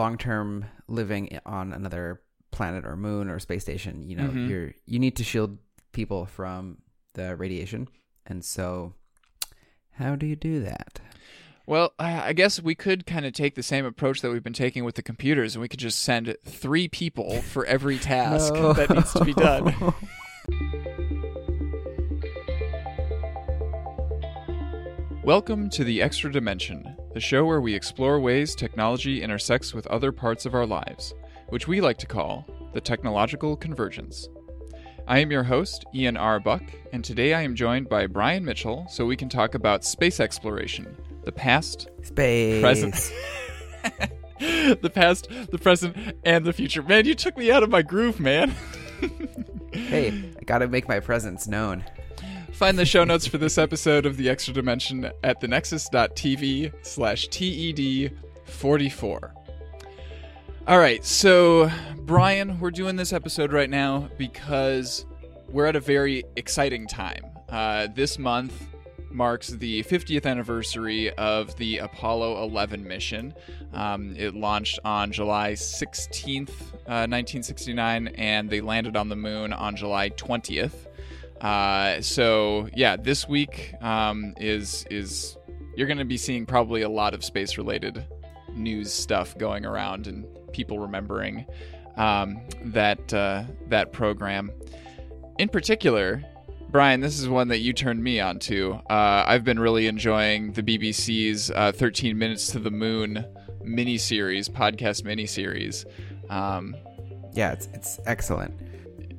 long-term living on another planet or moon or space station, you know, mm-hmm. you need to shield people from the radiation. And so how do you do that? Well, I guess we could kind of take the same approach that we've been taking with the computers, and we could just send 3 people for every task that needs to be done. Welcome to The Extra Dimension, the show where we explore ways technology intersects with other parts of our lives, which we like to call the technological convergence. I am your host, Ian R. Buck, and today I am joined by Brian Mitchell so we can talk about space exploration, the past, present, the past, the present, and the future. Man, you took me out of my groove, man. Hey, I gotta make my presence known. Find the show notes for this episode of The Extra Dimension at thenexus.tv/TED44. All right, so Brian, we're doing this episode right now because we're at a very exciting time. This month marks the 50th anniversary of the Apollo 11 mission. It launched on July 16th, 1969, and they landed on the moon on July 20th. So yeah, this week is you're going to be seeing probably a lot of space-related news stuff going around and people remembering that program. In particular, Brian, this is one that you turned me on to. I've been really enjoying the BBC's 13 Minutes to the Moon miniseries, podcast miniseries. Yeah, it's excellent.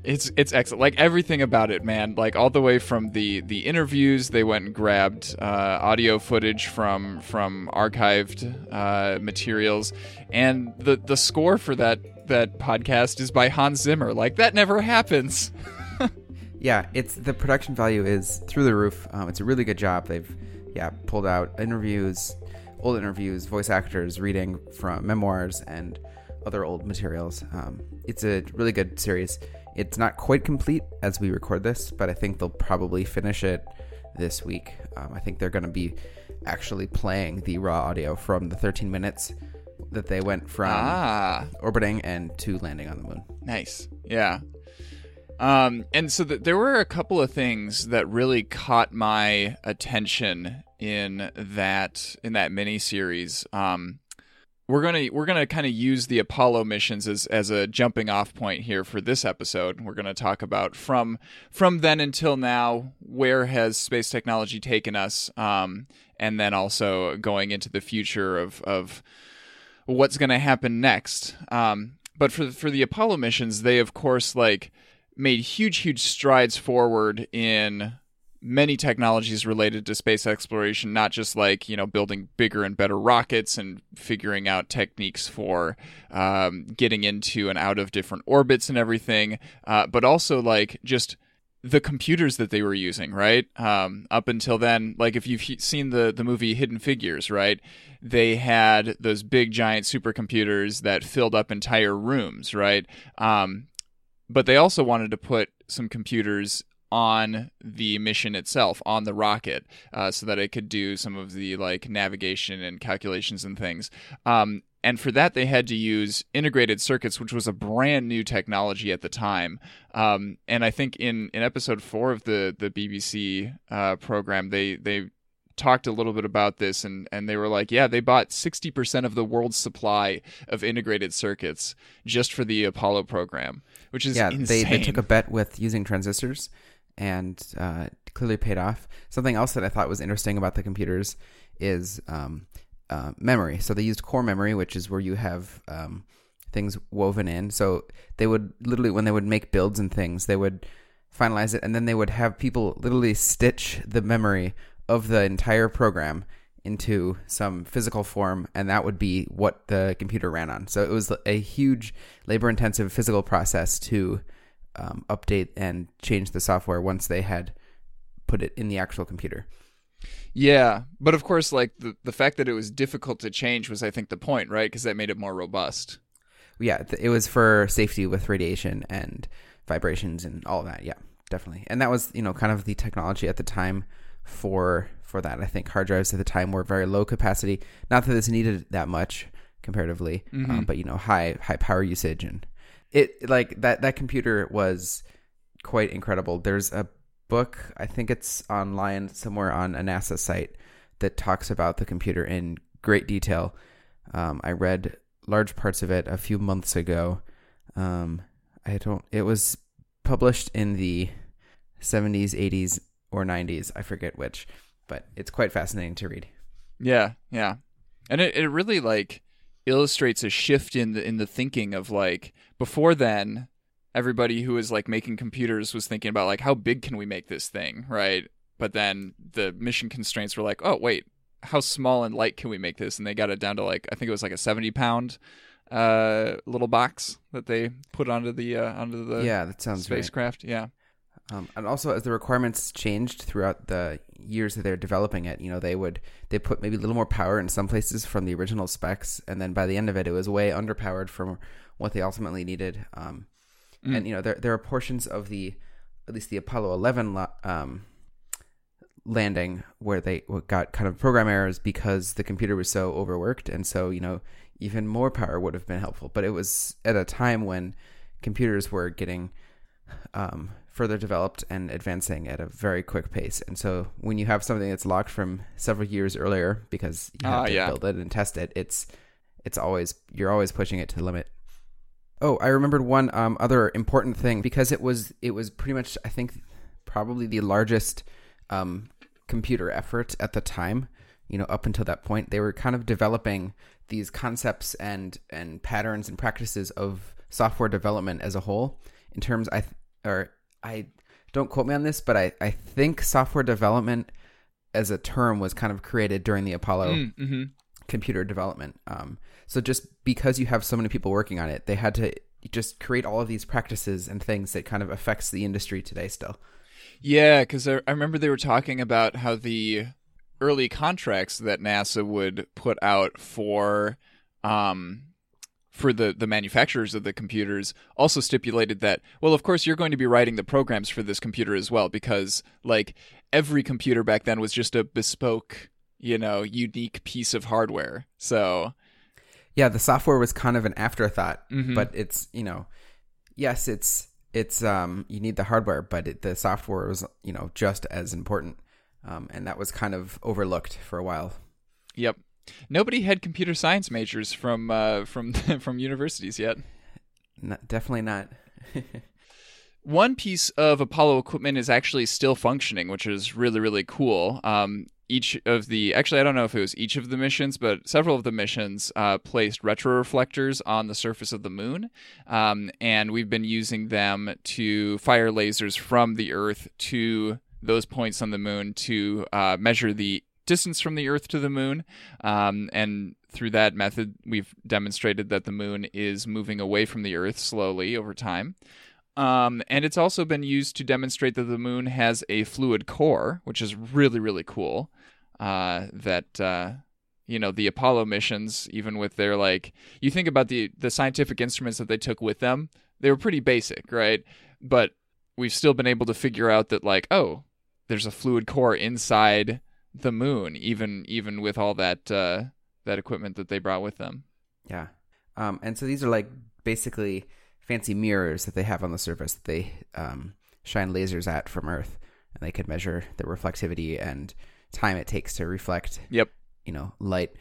It's excellent. Like everything about it, man. Like all the way from the interviews, they went and grabbed audio footage from archived materials, and the score for that podcast is by Hans Zimmer. Like that never happens. Yeah, it's the production value is through the roof. It's a really good job. They've pulled out interviews, old interviews, voice actors reading from memoirs and other old materials. It's a really good series. It's not quite complete as we record this, but I think they'll probably finish it this week. I think they're going to be actually playing the raw audio from the 13 minutes that they went from orbiting and to landing on the moon. Nice. Yeah. And so there were a couple of things that really caught my attention in that miniseries. We're gonna kind of use the Apollo missions as a jumping off point here for this episode. We're gonna talk about from then until now, where has space technology taken us, and then also going into the future of what's gonna happen next. But for the Apollo missions, they of course made huge strides forward in many technologies related to space exploration, not just building bigger and better rockets and figuring out techniques for getting into and out of different orbits and everything, but also just the computers that they were using, right? Up until then, if you've seen the movie Hidden Figures, right? They had those big giant supercomputers that filled up entire rooms, right? But they also wanted to put some computers on the mission itself, on the rocket, so that it could do some of the navigation and calculations and things. And for that, they had to use integrated circuits, which was a brand new technology at the time. And I think in episode 4 of the BBC program, they talked a little bit about this, and they were they bought 60% of the world's supply of integrated circuits just for the Apollo program, which is insane. They took a bet with using transistors, and clearly paid off. Something else that I thought was interesting about the computers is memory. So they used core memory, which is where you have things woven in. So they would literally, when they would make builds and things, they would finalize it, and then they would have people literally stitch the memory of the entire program into some physical form, and that would be what the computer ran on. So it was a huge labor-intensive physical process to update and change the software once they had put it in the actual computer. Yeah, but of course, the fact that it was difficult to change was, I think, the point, right? Because that made it more robust. Yeah, it was for safety with radiation and vibrations and all that. Yeah, definitely. And that was, kind of the technology at the time for that. I think hard drives at the time were very low capacity. Not that this needed that much, comparatively, but you know, high power usage, and it like that computer was quite incredible. There's a book, I think it's online somewhere on a NASA site, that talks about the computer in great detail. I read large parts of it a few months ago. It was published in the 70s, 80s, or 90s. I forget which, but it's quite fascinating to read. Yeah, yeah. And it really like illustrates a shift in the thinking of like, before then, everybody who was like making computers was thinking about like, how big can we make this thing, right? But then the mission constraints were like, oh, wait, how small and light can we make this? And they got it down to like, I think it was like a 70-pound little box that they put onto the spacecraft. Right. Yeah. And also, as the requirements changed throughout the years that they're developing it, you know, they put maybe a little more power in some places from the original specs, and then by the end of it, it was way underpowered from what they ultimately needed. And you know, there are portions of at least the Apollo 11 landing where they got kind of program errors because the computer was so overworked, and so, you know, even more power would have been helpful. But it was at a time when computers were getting further developed and advancing at a very quick pace. And so when you have something that's locked from several years earlier because you have to build it and test it, it's always, you're always pushing it to the limit. Oh, I remembered one other important thing, because it was pretty much, I think, probably the largest computer effort at the time. You know, up until that point, they were kind of developing these concepts and patterns and practices of software development as a whole. In terms, I don't quote me on this, but I think software development as a term was kind of created during the Apollo computer development. So just because you have so many people working on it, they had to just create all of these practices and things that kind of affects the industry today still. Yeah, because I remember they were talking about how the early contracts that NASA would put out for the manufacturers of the computers also stipulated that, well, of course, you're going to be writing the programs for this computer as well, because like every computer back then was just a bespoke, you know, unique piece of hardware. So yeah, the software was kind of an afterthought, but it's, you know, yes, it's you need the hardware, but the software was, you know, just as important. And that was kind of overlooked for a while. Yep. Nobody had computer science majors from universities yet. Definitely not. One piece of Apollo equipment is actually still functioning, which is really, really cool. I don't know if it was each of the missions, but several of the missions placed retroreflectors on the surface of the moon. And we've been using them to fire lasers from the Earth to those points on the moon to measure the distance from the Earth to the moon, and through that method we've demonstrated that the moon is moving away from the Earth slowly over time, and it's also been used to demonstrate that the moon has a fluid core, which is really, really cool. You know, the Apollo missions, even with their, like, you think about the scientific instruments that they took with them, they were pretty basic, right? But we've still been able to figure out that, like, oh, there's a fluid core inside the moon, even with all that equipment that they brought with them. Yeah. And so these are like basically fancy mirrors that they have on the surface that they shine lasers at from Earth, and they could measure the reflectivity and time it takes to reflect you know, light.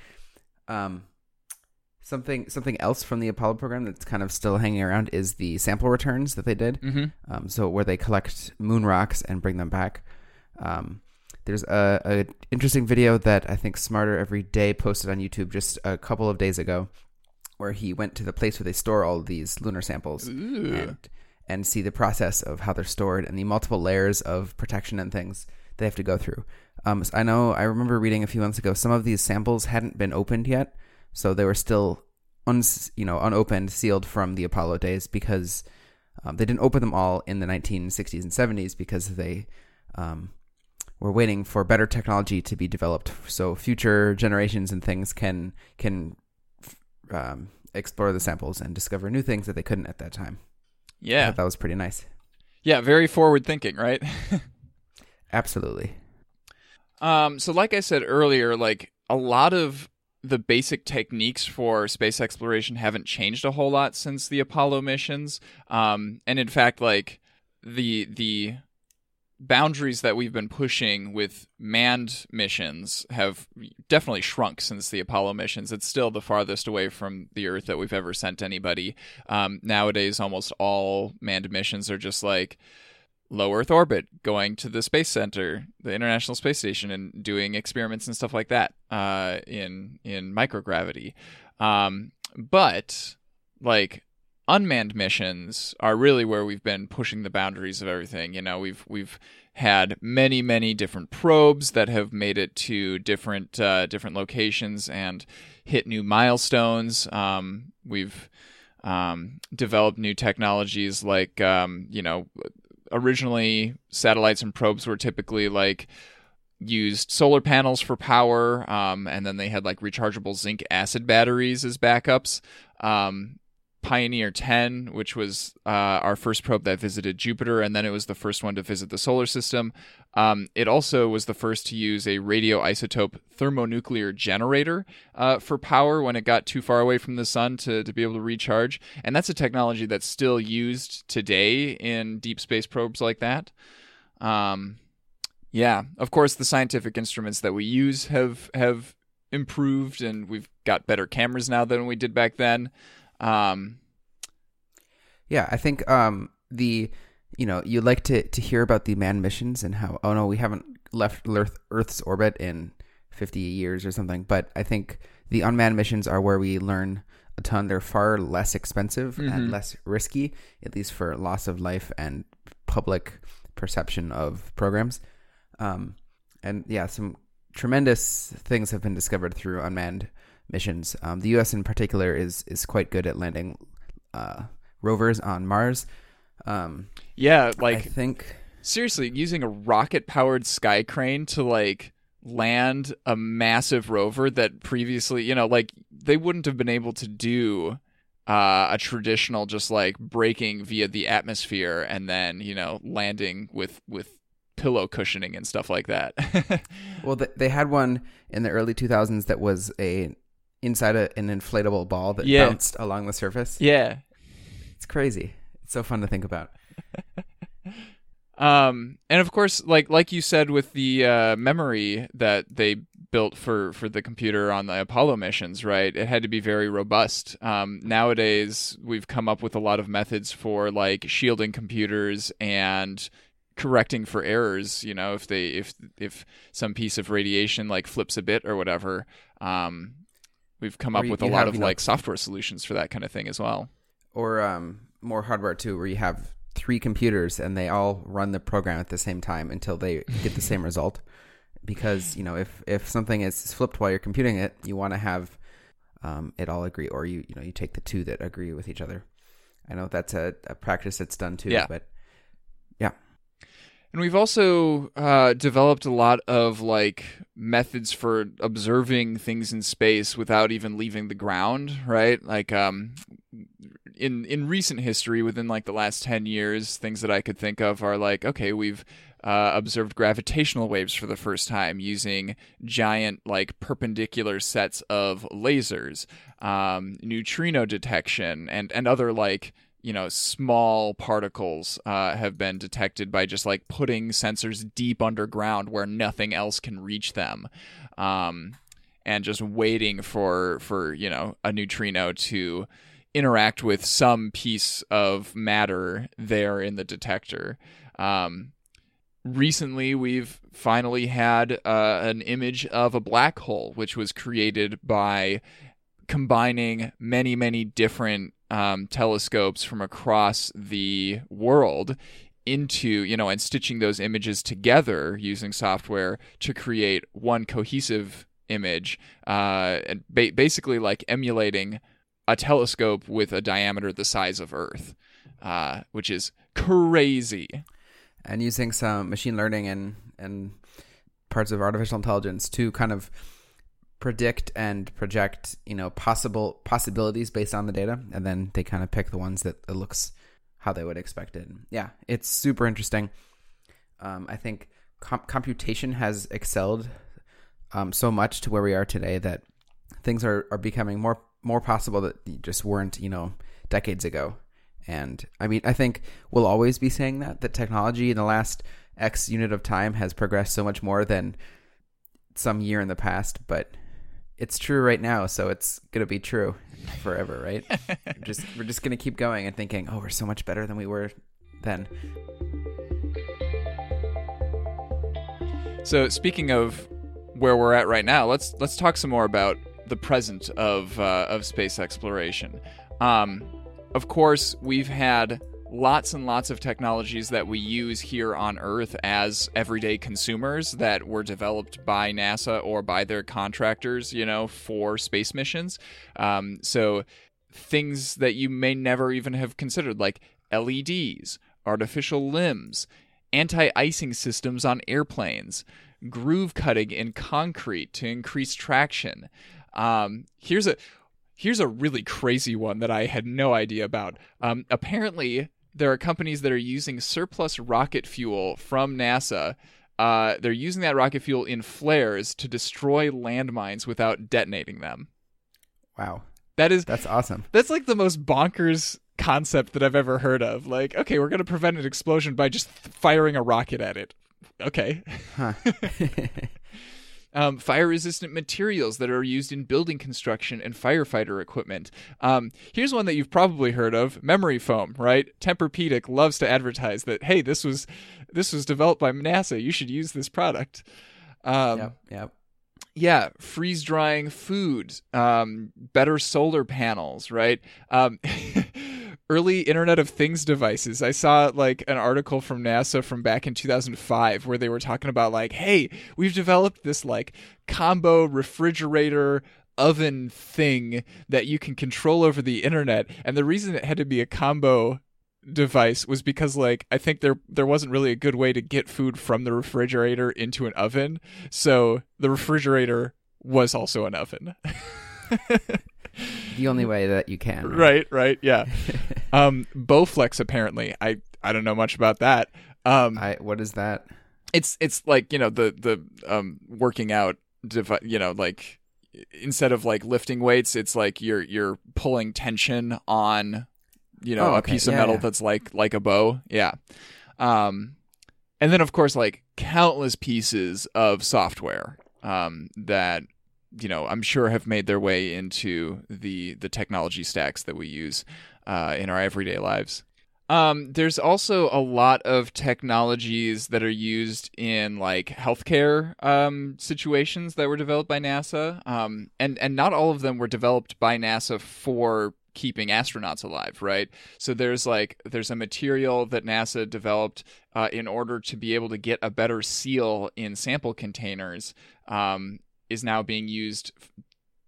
Something else from the Apollo program that's kind of still hanging around is the sample returns that they did. So where they collect moon rocks and bring them back. There's a interesting video that I think Smarter Every Day posted on YouTube just a couple of days ago, where he went to the place where they store all these lunar samples and see the process of how they're stored and the multiple layers of protection and things they have to go through. So I remember reading a few months ago, some of these samples hadn't been opened yet, so they were still unopened, sealed from the Apollo days, because they didn't open them all in the 1960s and 70s because they... We're waiting for better technology to be developed, so future generations and things can explore the samples and discover new things that they couldn't at that time. Yeah. I thought that was pretty nice. Yeah, very forward thinking, right? Absolutely. So like I said earlier, like a lot of the basic techniques for space exploration haven't changed a whole lot since the Apollo missions. And in fact, like the boundaries that we've been pushing with manned missions have definitely shrunk since the Apollo missions. It's still the farthest away from the Earth that we've ever sent anybody. Nowadays, almost all manned missions are just like low Earth orbit, going to the Space Center, the International Space Station, and doing experiments and stuff like that in microgravity. But like unmanned missions are really where we've been pushing the boundaries of everything. You know, we've had many different probes that have made it to different locations and hit new milestones. We've developed new technologies like originally, satellites and probes were typically like used solar panels for power, and then they had like rechargeable zinc acid batteries as backups. Pioneer 10, which was our first probe that visited Jupiter, and then it was the first one to visit the solar system. It also was the first to use a radioisotope thermonuclear generator for power when it got too far away from the sun to be able to recharge. And that's a technology that's still used today in deep space probes like that. Of course, the scientific instruments that we use have improved, and we've got better cameras now than we did back then. I think you like to hear about the manned missions and how, oh no, we haven't left Earth's orbit in 50 years or something, but I think the unmanned missions are where we learn a ton. They're far less expensive and less risky, at least for loss of life and public perception of programs. Some tremendous things have been discovered through unmanned missions. The U.S. in particular is quite good at landing rovers on Mars. I think seriously using a rocket-powered sky crane to like land a massive rover that previously, they wouldn't have been able to do a traditional just like braking via the atmosphere and then landing with pillow cushioning and stuff like that. Well, they had one in the early 2000s that was inside an inflatable ball that bounced along the surface. Yeah. It's crazy. It's so fun to think about. And of course, like you said, with the memory that they built for the computer on the Apollo missions, right? It had to be very robust. Nowadays, we've come up with a lot of methods for like shielding computers and correcting for errors, if some piece of radiation like flips a bit or whatever. We've come up with a lot of like software solutions for that kind of thing as well. Or more hardware too, where you have three computers and they all run the program at the same time until they get the same result. Because, if something is flipped while you're computing it, you want to have it all agree, or you take the two that agree with each other. I know that's a practice that's done too, but yeah. And we've also developed a lot of like methods for observing things in space without even leaving the ground, right? Like in recent history, within like the last 10 years, things that I could think of are like, okay, we've observed gravitational waves for the first time using giant like perpendicular sets of lasers, neutrino detection, and other like small particles have been detected by just like putting sensors deep underground where nothing else can reach them, and just waiting for a neutrino to interact with some piece of matter there in the detector. Recently, we've finally had an image of a black hole, which was created by combining many different telescopes from across the world into, and stitching those images together using software to create one cohesive image, and basically like emulating a telescope with a diameter the size of Earth, which is crazy. And using some machine learning and parts of artificial intelligence to kind of predict and project, possibilities based on the data, and then they kind of pick the ones that it looks how they would expect it. Yeah, it's super interesting. I think computation has excelled so much to where we are today that things are becoming more possible that just weren't, decades ago. And I mean, I think we'll always be saying that technology in the last X unit of time has progressed so much more than some year in the past, but it's true right now, so it's going to be true forever, right? We're just going to keep going and thinking, oh, we're so much better than we were then. So speaking of where we're at right now, let's talk some more about the present of space exploration. Of course, we've had lots and lots of technologies that we use here on Earth as everyday consumers that were developed by NASA or by their contractors, for space missions. So things that you may never even have considered, like LEDs, artificial limbs, anti-icing systems on airplanes, groove cutting in concrete to increase traction. Here's a really crazy one that I had no idea about. Apparently, there are companies that are using surplus rocket fuel from NASA. They're using that rocket fuel in flares to destroy landmines without detonating them. Wow. That's awesome. That's like the most bonkers concept that I've ever heard of. Like, okay, we're going to prevent an explosion by just firing a rocket at it. Okay. Huh. Fire-resistant materials that are used in building construction and firefighter equipment. Here's one that you've probably heard of: memory foam. Right? Tempur-Pedic loves to advertise that, hey, this was developed by NASA. You should use this product. Yep. Yeah, freeze-drying food, better solar panels. Right? Early Internet of Things devices. I saw an article from NASA from back in 2005 where they were talking about hey, we've developed this combo refrigerator oven thing that you can control over the internet. And the reason it had to be a combo device was because I think there wasn't really a good way to get food from the refrigerator into an oven. So the refrigerator was also an oven. The only way that you can. Right, yeah. Bowflex, apparently. I don't know much about that. What is that? It's the working out device, instead of lifting weights, it's you're pulling tension on a piece of metal that's like a bow. Yeah. And then of course countless pieces of software that I'm sure have made their way into the technology stacks that we use in our everyday lives. There's also a lot of technologies that are used in healthcare situations that were developed by NASA. And not all of them were developed by NASA for keeping astronauts alive, right? So there's a material that NASA developed in order to be able to get a better seal in sample containers, is now being used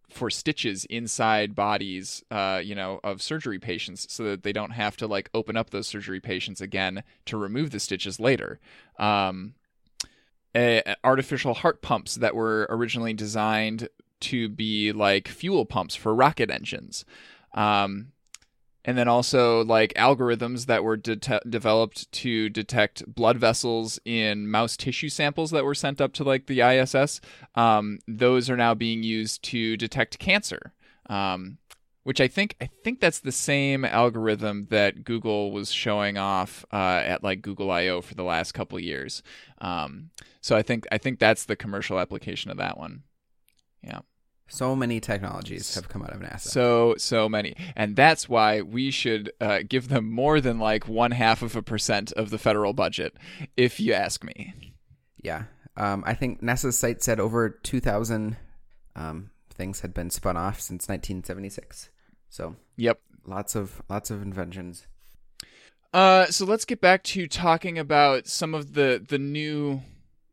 for stitches inside bodies, of surgery patients, so that they don't have to open up those surgery patients again to remove the stitches later. Artificial heart pumps that were originally designed to be fuel pumps for rocket engines. And then also algorithms that were developed to detect blood vessels in mouse tissue samples that were sent up to the ISS. Those are now being used to detect cancer, which I think that's the same algorithm that Google was showing off at Google I.O. for the last couple of years. So I think that's the commercial application of that one. Yeah. So many technologies have come out of NASA. So many. And that's why we should give them more than 0.5% of the federal budget, if you ask me. Yeah. I think NASA's site said over 2,000 things had been spun off since 1976. So yep, lots of inventions. So let's get back to talking about some of the new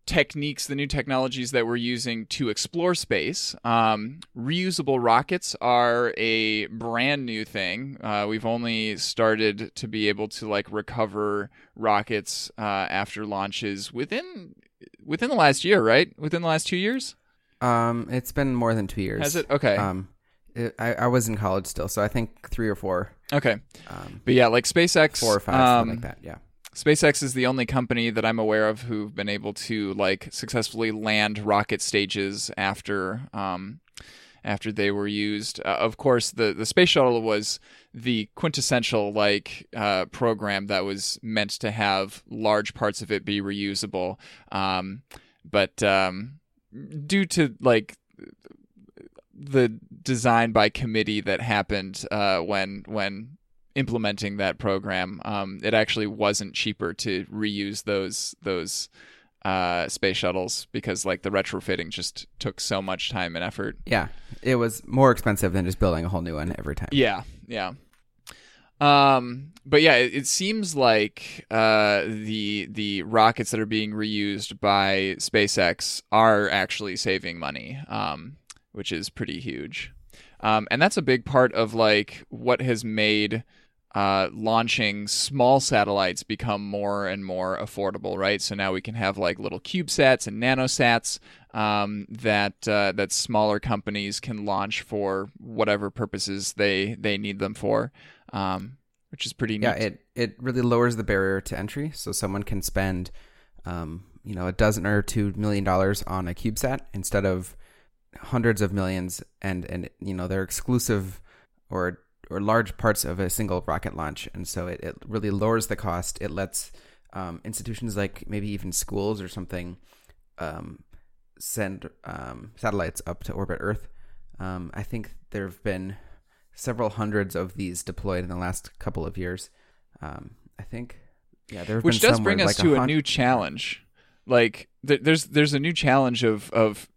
techniques, the new technologies that we're using to explore space. Reusable rockets are a brand new thing. We've only started to be able to recover rockets after launches within the last year, right? Within the last 2 years? It's been more than 2 years. Has it? Okay. I was in college still, so I think 3 or 4. Okay. But yeah, SpaceX. 4 or 5, something like that, yeah. SpaceX is the only company that I'm aware of who've been able to successfully land rocket stages after after they were used. Of course, the space shuttle was the quintessential program that was meant to have large parts of it be reusable. But due to the design by committee that happened when implementing that program, it actually wasn't cheaper to reuse those space shuttles because the retrofitting just took so much time and effort. Yeah, it was more expensive than just building a whole new one every time. Yeah. But yeah, it seems like the rockets that are being reused by SpaceX are actually saving money, which is pretty huge. And that's a big part of what has made launching small satellites become more and more affordable, right? So now we can have little CubeSats and NanoSats that smaller companies can launch for whatever purposes they need them for, which is pretty neat. Yeah, it really lowers the barrier to entry, so someone can spend $12 or $2 million on a CubeSat instead of hundreds of millions, and they're exclusive or large parts of a single rocket launch. And so it really lowers the cost. It lets institutions like maybe even schools or something send satellites up to orbit Earth. I think there have been several hundreds of these deployed in the last couple of years. I think, yeah, there have been somewhere. Which does bring us to a new challenge. There's a new challenge of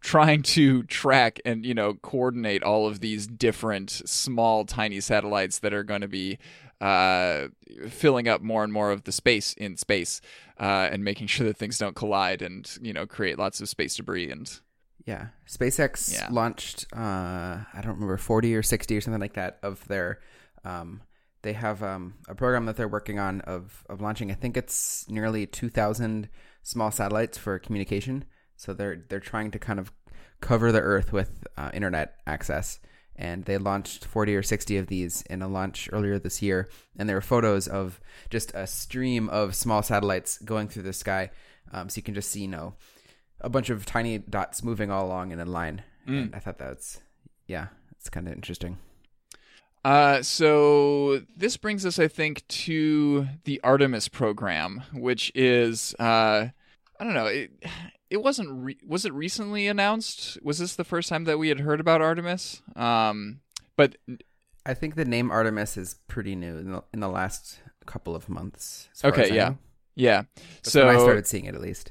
trying to track and coordinate all of these different small tiny satellites that are going to be filling up more and more of the space in space, and making sure that things don't collide and create lots of space debris. And yeah, SpaceX launched I don't remember 40 or 60 or something like that of their they have a program that they're working on of launching, I think it's nearly 2,000 small satellites for communication. So they're trying to kind of cover the Earth with internet access, and they launched 40 or 60 of these in a launch earlier this year. And there are photos of just a stream of small satellites going through the sky, so you can just see a bunch of tiny dots moving all along in a line. Mm. And I thought it's kind of interesting. So this brings us, I think, to the Artemis program, which is I don't know. It wasn't. Was it recently announced? Was this the first time that we had heard about Artemis? But I think the name Artemis is pretty new in the last couple of months. Okay. Yeah. That's so when I started seeing it, at least.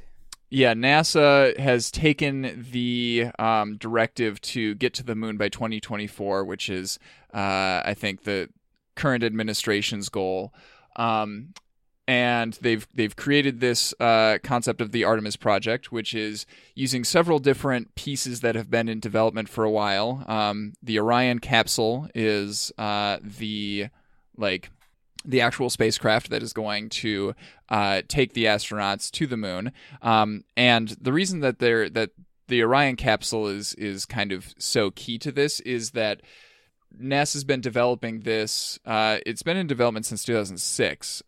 Yeah, NASA has taken the directive to get to the moon by 2024, which is, I think, the current administration's goal. And they've created this concept of the Artemis project, which is using several different pieces that have been in development for a while. The Orion capsule is the actual spacecraft that is going to take the astronauts to the moon. And the reason that the Orion capsule is kind of so key to this is that NASA's been developing this. It's been in development since 2006,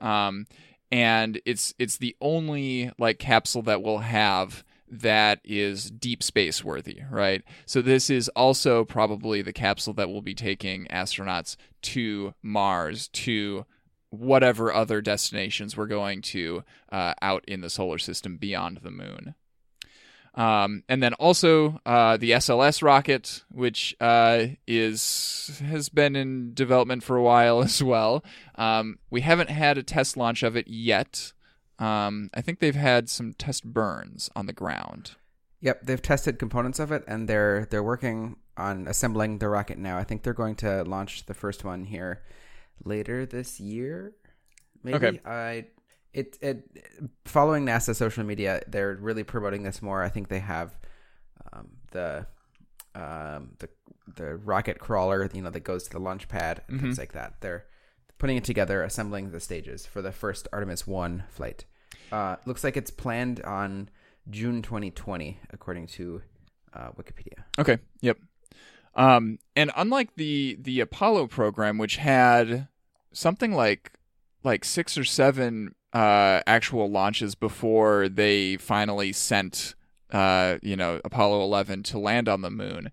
and it's the only capsule that we'll have that is deep space worthy, right? So this is also probably the capsule that will be taking astronauts to Mars, to whatever other destinations we're going to out in the solar system beyond the moon. And then also the SLS rocket, which has been in development for a while as well. We haven't had a test launch of it yet. I think they've had some test burns on the ground. Yep, they've tested components of it, and they're working on assembling the rocket now. I think they're going to launch the first one here later this year. Maybe. Okay. It following NASA's social media, they're really promoting this more. I think they have the rocket crawler, that goes to the launch pad and things like that. They're putting it together, assembling the stages for the first Artemis 1 flight. Looks like it's planned on June 2020, according to Wikipedia. Okay. Yep. And unlike the Apollo program, which had something like 6 or 7 actual launches before they finally sent Apollo 11 to land on the moon.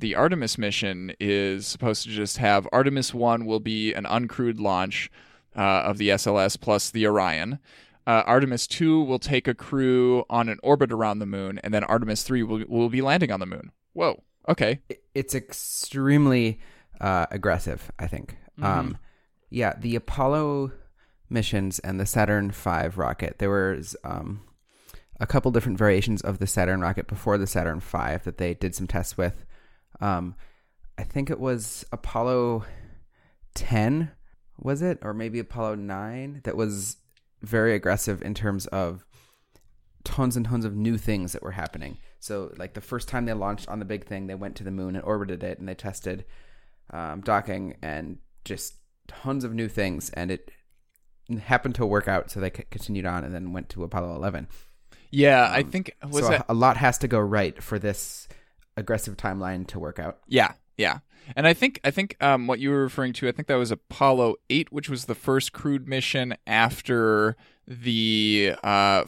The Artemis mission is supposed to just have Artemis 1 will be an uncrewed launch of the SLS plus the Orion. Artemis 2 will take a crew on an orbit around the moon, and then Artemis 3 will be landing on the moon. Whoa. Okay. It's extremely aggressive, I think. Mm-hmm. The Apollo missions and the Saturn V rocket, there was... a couple different variations of the Saturn rocket before the Saturn V that they did some tests with. I think it was Apollo 10, was it? Or maybe Apollo 9 that was very aggressive in terms of tons and tons of new things that were happening. So like the first time they launched on the big thing, they went to the moon and orbited it and they tested docking and just tons of new things. And it happened to work out. So they continued on and then went to Apollo 11. Yeah, I think... a lot has to go right for this aggressive timeline to work out. Yeah, yeah. And I think what you were referring to, I think that was Apollo 8, which was the first crewed mission after the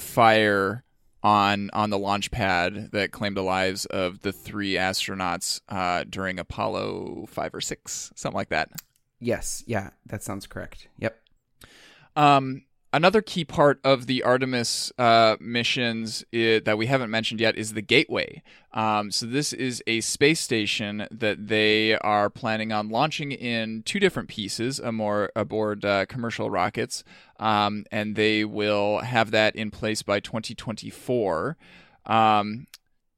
fire on the launch pad that claimed the lives of the three astronauts during Apollo 5 or 6, something like that. Yes, yeah, that sounds correct. Yep. Another key part of the Artemis missions that we haven't mentioned yet is the Gateway. So this is a space station that they are planning on launching in two different pieces aboard commercial rockets, and they will have that in place by 2024. The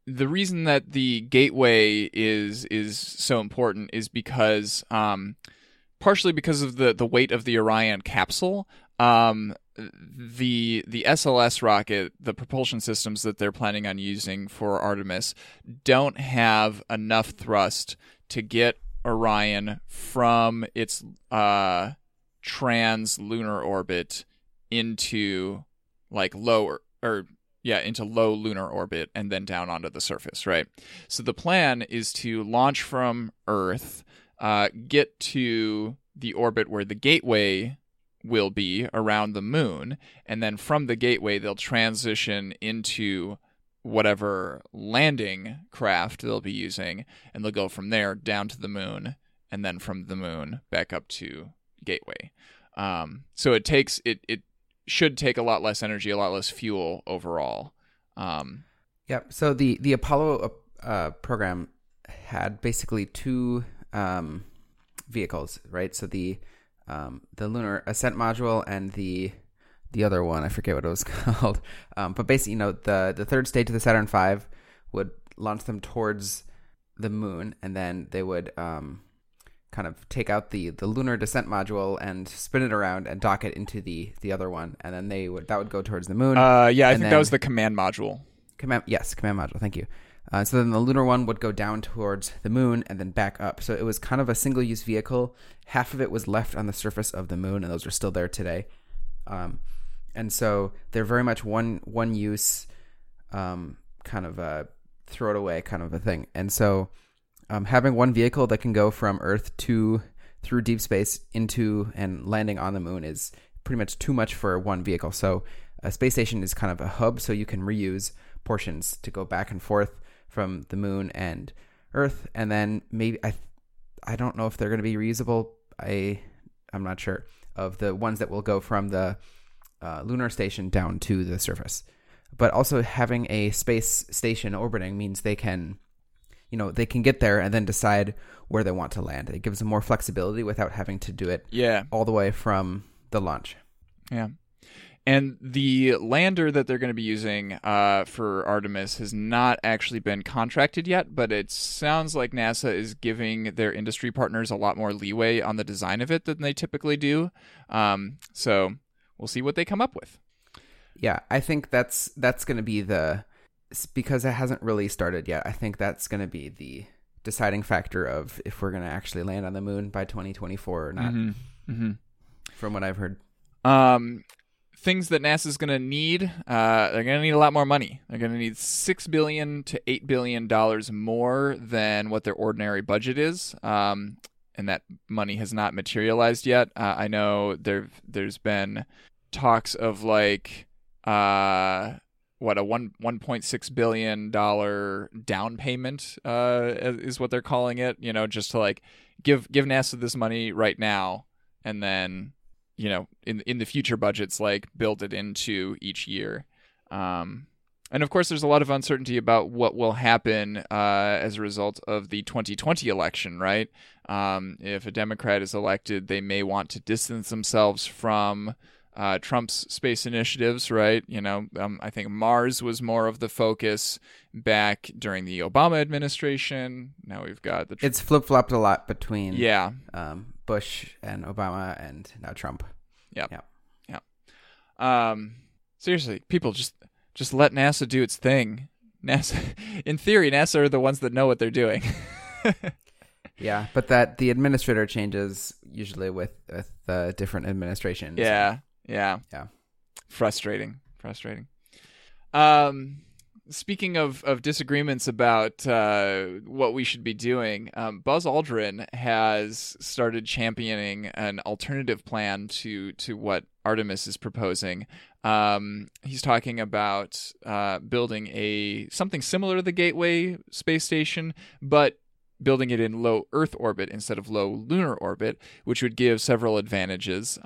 reason that the Gateway is so important is because, partially because of the weight of the Orion capsule. The SLS rocket, the propulsion systems that they're planning on using for Artemis, don't have enough thrust to get Orion from its trans-lunar orbit into low lunar orbit and then down onto the surface, right? So the plan is to launch from Earth, get to the orbit where the Gateway will be around the moon, and then from the Gateway they'll transition into whatever landing craft they'll be using, and they'll go from there down to the moon, and then from the moon back up to Gateway. So it should take a lot less energy, a lot less fuel overall. Yep. So the Apollo program had basically two vehicles, right? So the lunar ascent module and the other one, I forget what it was called. But basically, the third stage of the Saturn V would launch them towards the moon, and then they would kind of take out the lunar descent module and spin it around and dock it into the other one, and then that would go towards the moon. That was the command module. Command module. Thank you. So then the lunar one would go down towards the moon and then back up. So it was kind of a single-use vehicle. Half of it was left on the surface of the moon, and those are still there today. And so they're very much one use, kind of a throw it away kind of a thing. And so having one vehicle that can go from Earth through deep space into and landing on the moon is pretty much too much for one vehicle. So a space station is kind of a hub, so you can reuse portions to go back and forth from the moon and Earth, and then maybe I don't know if they're going to be reusable. I'm not sure of the ones that will go from the lunar station down to the surface. But also having a space station orbiting means they can get there and then decide where they want to land. It gives them more flexibility without having to do it all the way from the launch. Yeah. And the lander that they're going to be using for Artemis has not actually been contracted yet, but it sounds like NASA is giving their industry partners a lot more leeway on the design of it than they typically do. So we'll see what they come up with. Yeah, I think that's going to be because it hasn't really started yet. I think that's going to be the deciding factor of if we're going to actually land on the moon by 2024 or not, from what I've heard. Things that NASA's going to need, they're going to need a lot more money. They're going to need $6 billion to $8 billion more than what their ordinary budget is, and that money has not materialized yet. I know there's been talks of what, a $1.6 billion down payment is what they're calling it, you know, just to like give NASA this money right now, and then, you know, in the future budgets, like, build it into each year. And of course, there's a lot of uncertainty about what will happen as a result of the 2020 election, right? If a Democrat is elected, they may want to distance themselves from Trump's space initiatives, right? You know, I think Mars was more of the focus back during the Obama administration. Now we've got the... It's flip-flopped a lot between Bush and Obama and now Trump. Yeah. Seriously, people, just let NASA do its thing. NASA, in theory, NASA are the ones that know what they're doing. Yeah, but that the administrator changes usually with different administrations. Yeah. Frustrating. Speaking of disagreements about what we should be doing, Buzz Aldrin has started championing an alternative plan to what Artemis is proposing. He's talking about building something similar to the Gateway space station, but building it in low Earth orbit instead of low lunar orbit, which would give several advantages.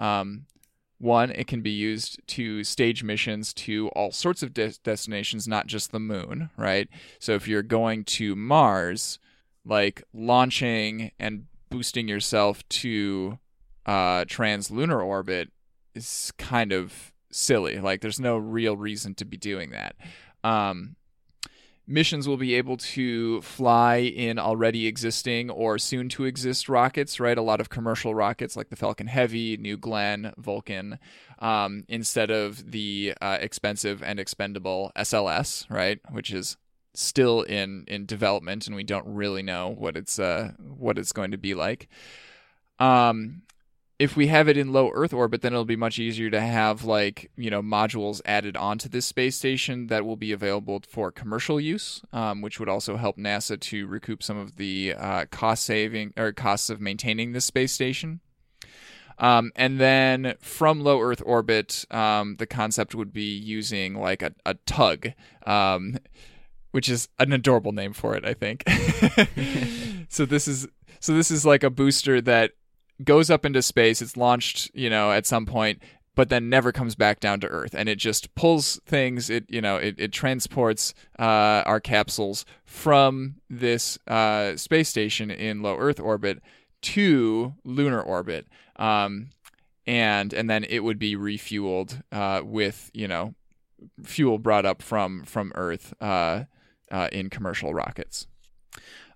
One, it can be used to stage missions to all sorts of destinations, not just the moon, right? So if you're going to Mars, like launching and boosting yourself to translunar orbit is kind of silly. Like, there's no real reason to be doing that. Missions will be able to fly in already existing or soon-to-exist rockets, right? A lot of commercial rockets like the Falcon Heavy, New Glenn, Vulcan, instead of the expensive and expendable SLS, right? Which is still in development, and we don't really know what it's going to be like. If we have it in low Earth orbit, then it'll be much easier to have, like, you know, modules added onto this space station that will be available for commercial use, which would also help NASA to recoup some of the costs of maintaining this space station. And then from low Earth orbit, the concept would be using like a tug, which is an adorable name for it, I think. So this is like a booster that goes up into space, it's launched, you know, at some point, but then never comes back down to Earth, and it just pulls things, it transports our capsules from this space station in low Earth orbit to lunar orbit, and then it would be refueled with, you know, fuel brought up from Earth in commercial rockets.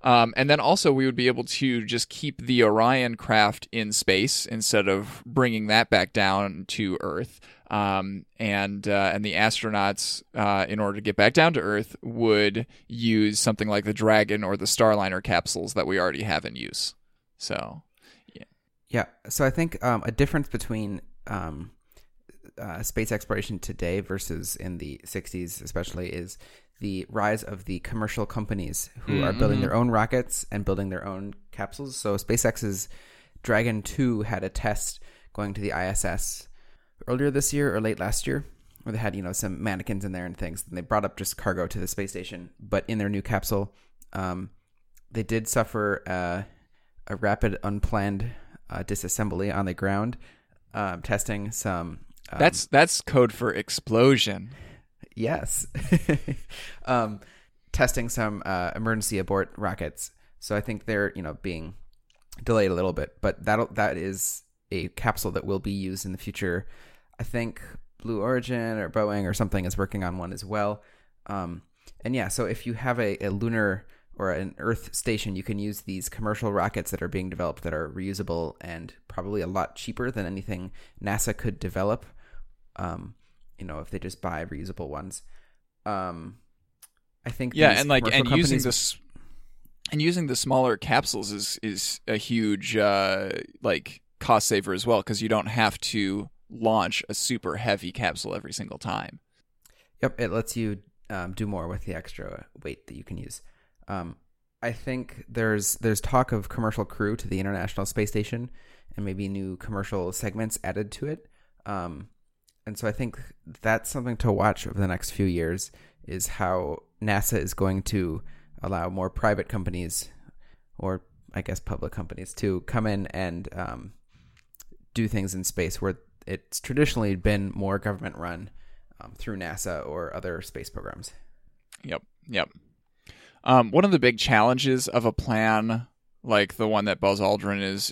And then also we would be able to just keep the Orion craft in space instead of bringing that back down to Earth. And the astronauts, in order to get back down to Earth, would use something like the Dragon or the Starliner capsules that we already have in use. So, yeah. Yeah. So I think a difference between space exploration today versus in the 60s especially is the rise of the commercial companies who are building their own rockets and building their own capsules. So SpaceX's Dragon 2 had a test going to the ISS earlier this year or late last year, where they had, you know, some mannequins in there and things, and they brought up just cargo to the space station. But in their new capsule, they did suffer a rapid unplanned disassembly on the ground, testing some... that's code for explosion. Yes. Testing some emergency abort rockets. So I think they're, you know, being delayed a little bit, but that is a capsule that will be used in the future. I think Blue Origin or Boeing or something is working on one as well. And yeah, so if you have a lunar or an Earth station, you can use these commercial rockets that are being developed that are reusable and probably a lot cheaper than anything NASA could develop. You know, if they just buy reusable ones, I think. Yeah, and like and companies... using the smaller capsules is a huge like cost saver as well, because you don't have to launch a super heavy capsule every single time. Yep, it lets you do more with the extra weight that you can use. I think there's talk of commercial crew to the International Space Station and maybe new commercial segments added to it. And so I think that's something to watch over the next few years, is how NASA is going to allow more private companies, or I guess public companies, to come in and do things in space where it's traditionally been more government run through NASA or other space programs. Yep. One of the big challenges of a plan like the one that Buzz Aldrin is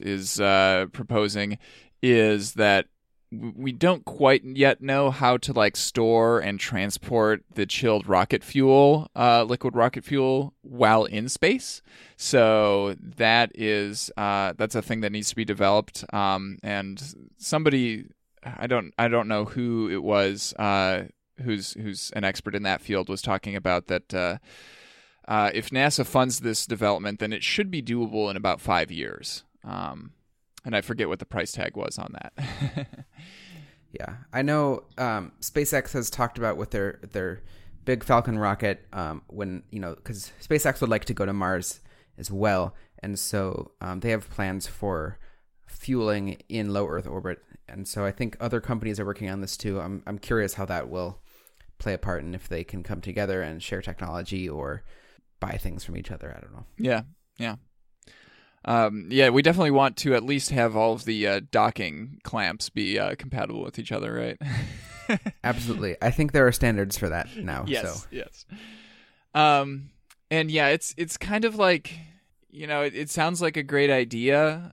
proposing is that we don't quite yet know how to store and transport the chilled rocket fuel, liquid rocket fuel, while in space. So that is that's a thing that needs to be developed. And somebody, I don't know who it was, who's an expert in that field, was talking about that. If NASA funds this development, then it should be doable in about 5 years. And I forget what the price tag was on that. Yeah, I know SpaceX has talked about with their big Falcon rocket when, because SpaceX would like to go to Mars as well. And so they have plans for fueling in low Earth orbit. And so I think other companies are working on this too. I'm curious how that will play a part and if they can come together and share technology or buy things from each other. I don't know. Yeah. We definitely want to at least have all of the docking clamps be compatible with each other, right? Absolutely. I think there are standards for that now. Yes, so. Yes. And yeah, it's kind of like, it sounds like a great idea,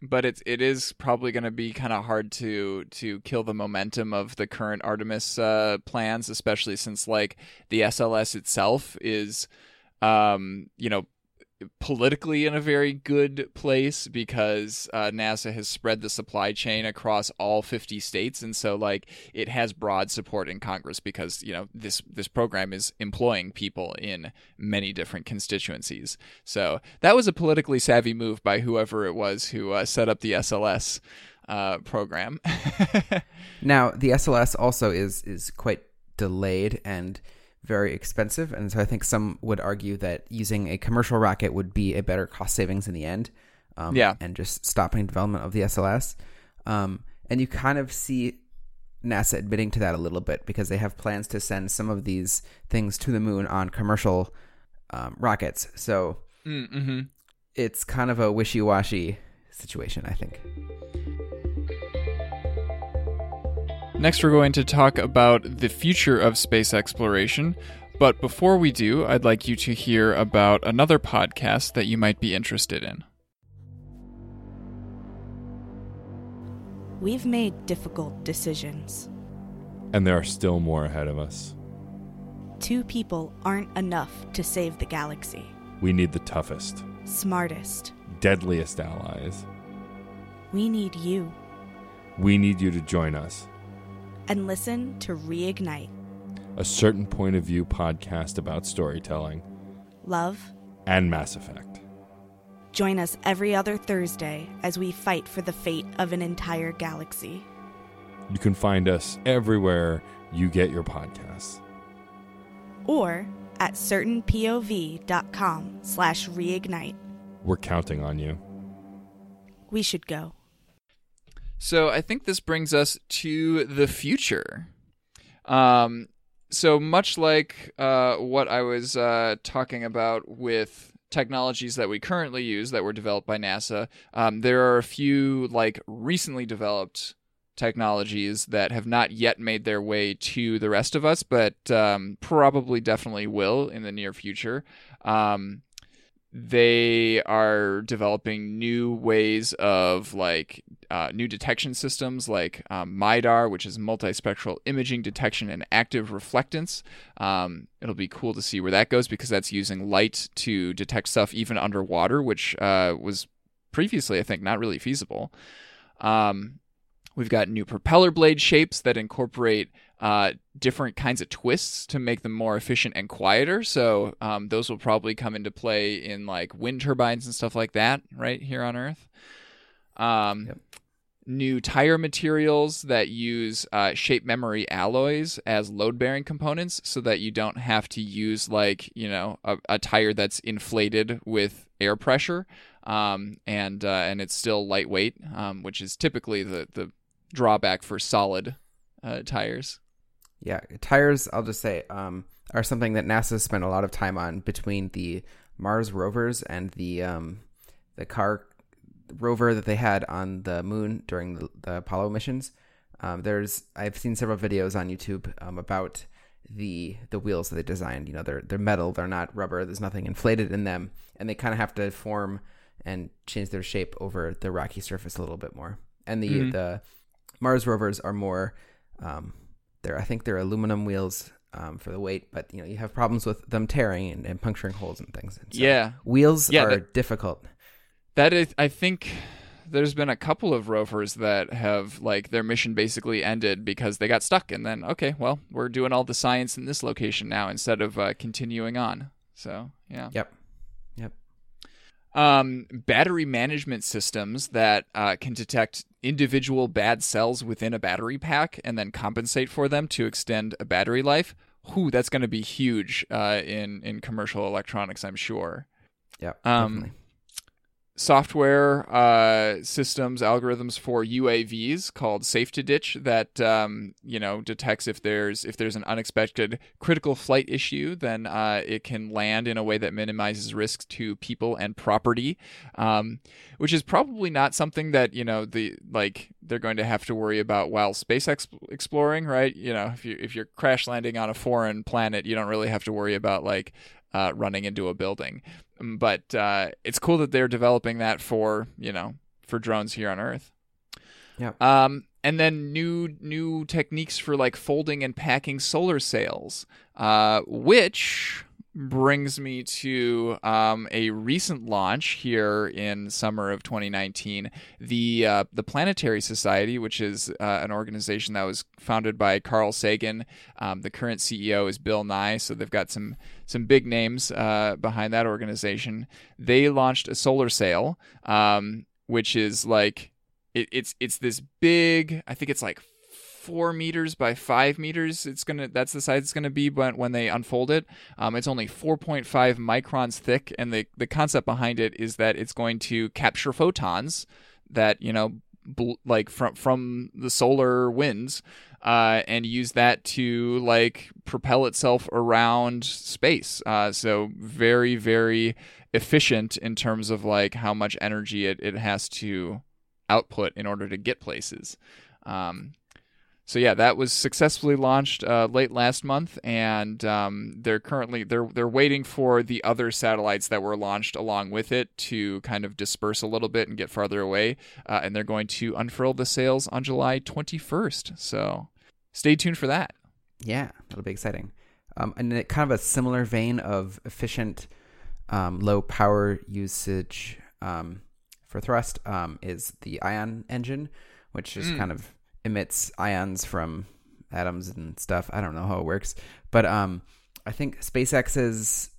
but it is probably going to be kind of hard to kill the momentum of the current Artemis plans, especially since the SLS itself is, politically in a very good place because NASA has spread the supply chain across all 50 states. And so it has broad support in Congress because, this program is employing people in many different constituencies. So that was a politically savvy move by whoever it was who set up the SLS program. Now, the SLS also is quite delayed and very expensive, and so I think some would argue that using a commercial rocket would be a better cost savings in the end, and just stopping development of the SLS. And you kind of see NASA admitting to that a little bit because they have plans to send some of these things to the moon on commercial rockets. So it's kind of a wishy-washy situation, I think. Next, we're going to talk about the future of space exploration. But before we do, I'd like you to hear about another podcast that you might be interested in. We've made difficult decisions. And there are still more ahead of us. Two people aren't enough to save the galaxy. We need the toughest, smartest, deadliest allies. We need you. We need you to join us. And listen to Reignite, a Certain Point of View podcast about storytelling, love, and Mass Effect. Join us every other Thursday as we fight for the fate of an entire galaxy. You can find us everywhere you get your podcasts. Or at certainpov.com/reignite. We're counting on you. We should go. So I think this brings us to the future. So much like what I was talking about with technologies that we currently use that were developed by NASA, there are a few recently developed technologies that have not yet made their way to the rest of us, but probably definitely will in the near future. They are developing new ways of new detection systems like MIDAR, which is multispectral imaging detection and active reflectance. It'll be cool to see where that goes because that's using light to detect stuff even underwater, which was previously, I think, not really feasible. We've got new propeller blade shapes that incorporate different kinds of twists to make them more efficient and quieter. So those will probably come into play in wind turbines and stuff like that right here on Earth. New tire materials that use shape memory alloys as load-bearing components so that you don't have to use a tire that's inflated with air pressure and it's still lightweight, which is typically the drawback for solid tires. Yeah, tires, I'll just say, are something that NASA spent a lot of time on between the Mars rovers and the car rover that they had on the moon during the Apollo missions. I've seen several videos on YouTube about the wheels that they designed. You know, they're metal, they're not rubber, there's nothing inflated in them, and they kind of have to form and change their shape over the rocky surface a little bit more. And the Mars rovers are more, I think they're aluminum wheels for the weight, but you know, you have problems with them tearing and puncturing holes and things. And so wheels are difficult. That is, I think there's been a couple of rovers that have their mission basically ended because they got stuck, and then we're doing all the science in this location now instead of continuing on. So Yep. Battery management systems that can detect individual bad cells within a battery pack and then compensate for them to extend a battery life. That's going to be huge in commercial electronics, I'm sure. Yeah. Definitely. Software systems, algorithms for UAVs called Safe to Ditch that detects if there's an unexpected critical flight issue, then it can land in a way that minimizes risks to people and property, which is probably not something that they're going to have to worry about while space exploring, right? If you're crash landing on a foreign planet, you don't really have to worry about running into a building. But it's cool that they're developing that for drones here on Earth. Yeah. And then new techniques for folding and packing solar sails, which brings me to a recent launch here in summer of 2019. The Planetary Society, which is an organization that was founded by Carl Sagan. The current CEO is Bill Nye, so they've got some big names behind that organization. They launched a solar sail, which is it's this big, I think it's 4 meters by 5 meters. That's the size it's gonna be when they unfold it. It's only 4.5 microns thick, and the concept behind it is that it's going to capture photons that from the solar winds, and use that to propel itself around space. So very, very efficient in terms of how much energy it has to output in order to get places. So yeah, that was successfully launched late last month, and they're currently they're waiting for the other satellites that were launched along with it to kind of disperse a little bit and get farther away, and they're going to unfurl the sails on July 21st. So stay tuned for that. Yeah, that'll be exciting. And in kind of a similar vein of efficient, low power usage for thrust is the ion engine, which is kind of emits ions from atoms and stuff. I don't know how it works, but I think SpaceX's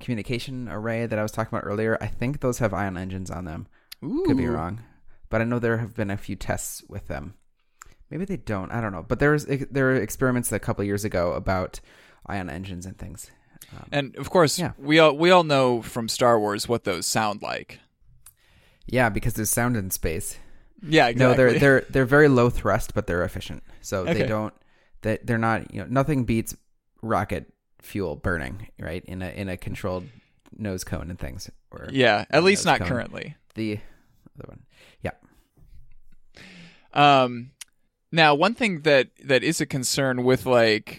communication array that I was talking about earlier, I think those have ion engines on them. Ooh. Could be wrong, but I know there have been a few tests with them. Maybe they don't. I don't know. But there were experiments a couple of years ago about ion engines and things. And of course, we all know from Star Wars what those sound like. Yeah, because there's sound in space. Yeah, exactly. No, they're very low thrust, but they're efficient. So they're not, nothing beats rocket fuel burning, right? In a controlled nose cone and things. Or at least not currently. The other one. Yeah. Now, one thing that is a concern with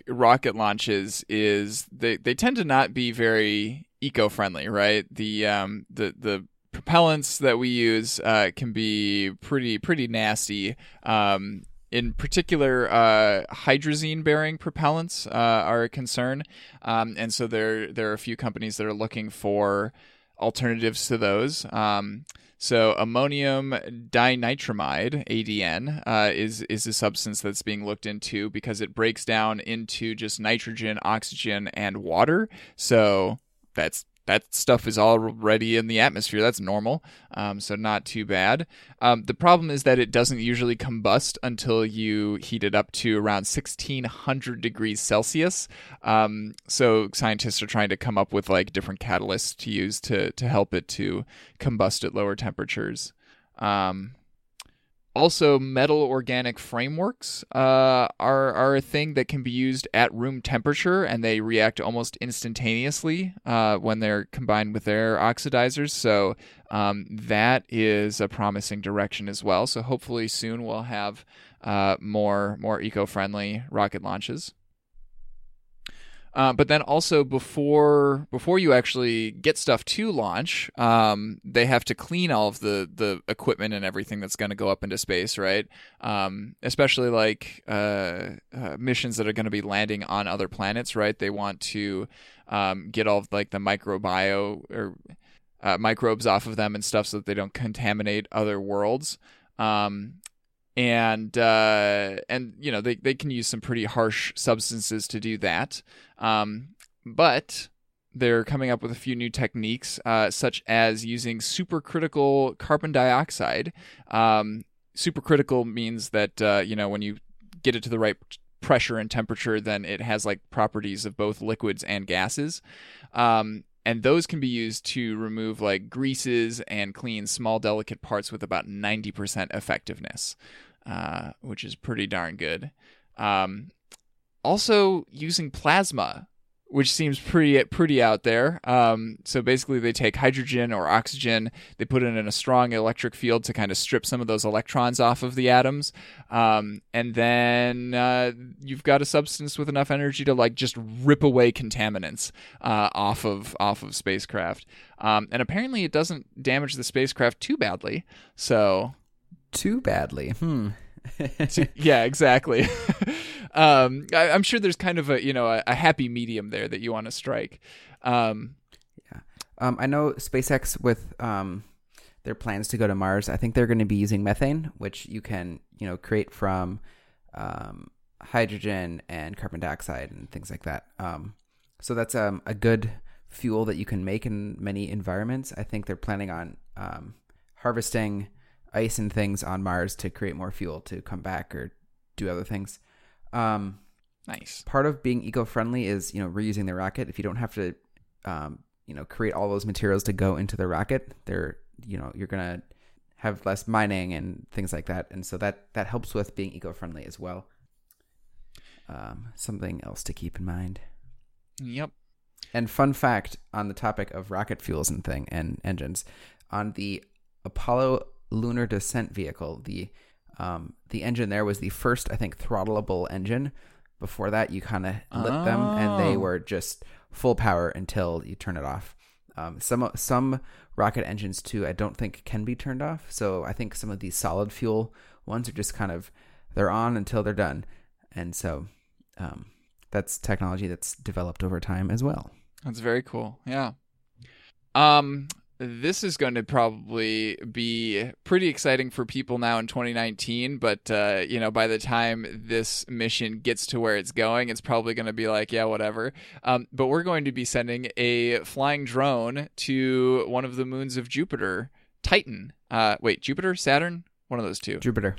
rocket launches is they tend to not be very eco-friendly, right? The propellants that we use can be pretty nasty. In particular, hydrazine-bearing propellants are a concern, and so there are a few companies that are looking for alternatives to those. So ammonium dinitramide, ADN, is a substance that's being looked into because it breaks down into just nitrogen, oxygen, and water. So that stuff is already in the atmosphere. That's normal, so not too bad. The problem is that it doesn't usually combust until you heat it up to around 1,600 degrees Celsius. So scientists are trying to come up with different catalysts to use to help it to combust at lower temperatures. Also, metal organic frameworks are a thing that can be used at room temperature, and they react almost instantaneously when they're combined with their oxidizers. So that is a promising direction as well. So hopefully soon we'll have more eco-friendly rocket launches. But then also before you actually get stuff to launch, they have to clean all of the equipment and everything that's going to go up into space, right? Especially like missions that are going to be landing on other planets, right? They want to get all of like the microbes off of them and stuff so that they don't contaminate other worlds. And you know, they can use some pretty harsh substances to do that. But they're coming up with a few new techniques, such as using supercritical carbon dioxide. Supercritical means that, you know, when you get it to the right pressure and temperature, then it has like properties of both liquids and gases. And those can be used to remove like greases and clean small delicate parts with about 90% effectiveness, which is pretty darn good. Also using plasma, which seems pretty out there. So basically they take hydrogen or oxygen, they put it in a strong electric field to kind of strip some of those electrons off of the atoms. And then you've got a substance with enough energy to like just rip away contaminants off of spacecraft. And apparently it doesn't damage the spacecraft too badly. So too badly. Yeah, exactly. I'm sure there's kind of a happy medium there that you want to strike. I know SpaceX with their plans to go to Mars, I think they're going to be using methane, which you can create from hydrogen and carbon dioxide and things like that. So that's a good fuel that you can make in many environments. I think they're planning on harvesting ice and things on Mars to create more fuel to come back or do other things. Nice. Part of being eco-friendly is, reusing the rocket. If you don't have to, create all those materials to go into the rocket, they're, you're going to have less mining and things like that. And so that helps with being eco-friendly as well. Something else to keep in mind. Yep. And fun fact on the topic of rocket fuels and engines, on the Apollo lunar descent vehicle, the engine there was the first, I think, throttleable engine. Before that, you kind of lit them, and they were just full power until you turn it off. Some rocket engines, too, I don't think can be turned off. So I think some of these solid fuel ones are just kind of, they're on until they're done. And so that's technology that's developed over time as well. That's very cool. Yeah. This is going to probably be pretty exciting for people now in 2019, but, by the time this mission gets to where it's going, it's probably going to be like, yeah, whatever. But we're going to be sending a flying drone to one of the moons of Jupiter, Titan. Jupiter, Saturn? One of those two. Jupiter.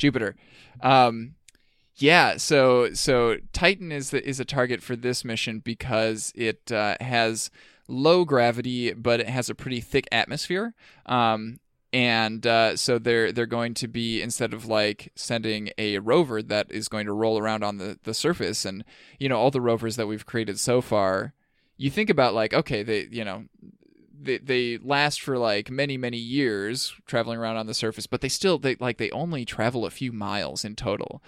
Yeah, so Titan is a target for this mission because it has low gravity, but it has a pretty thick atmosphere. So they're going to be, instead of like sending a rover that is going to roll around on the surface, and all the rovers that we've created so far, you think about like, okay, they last for like many years traveling around on the surface, but they only travel a few miles in total.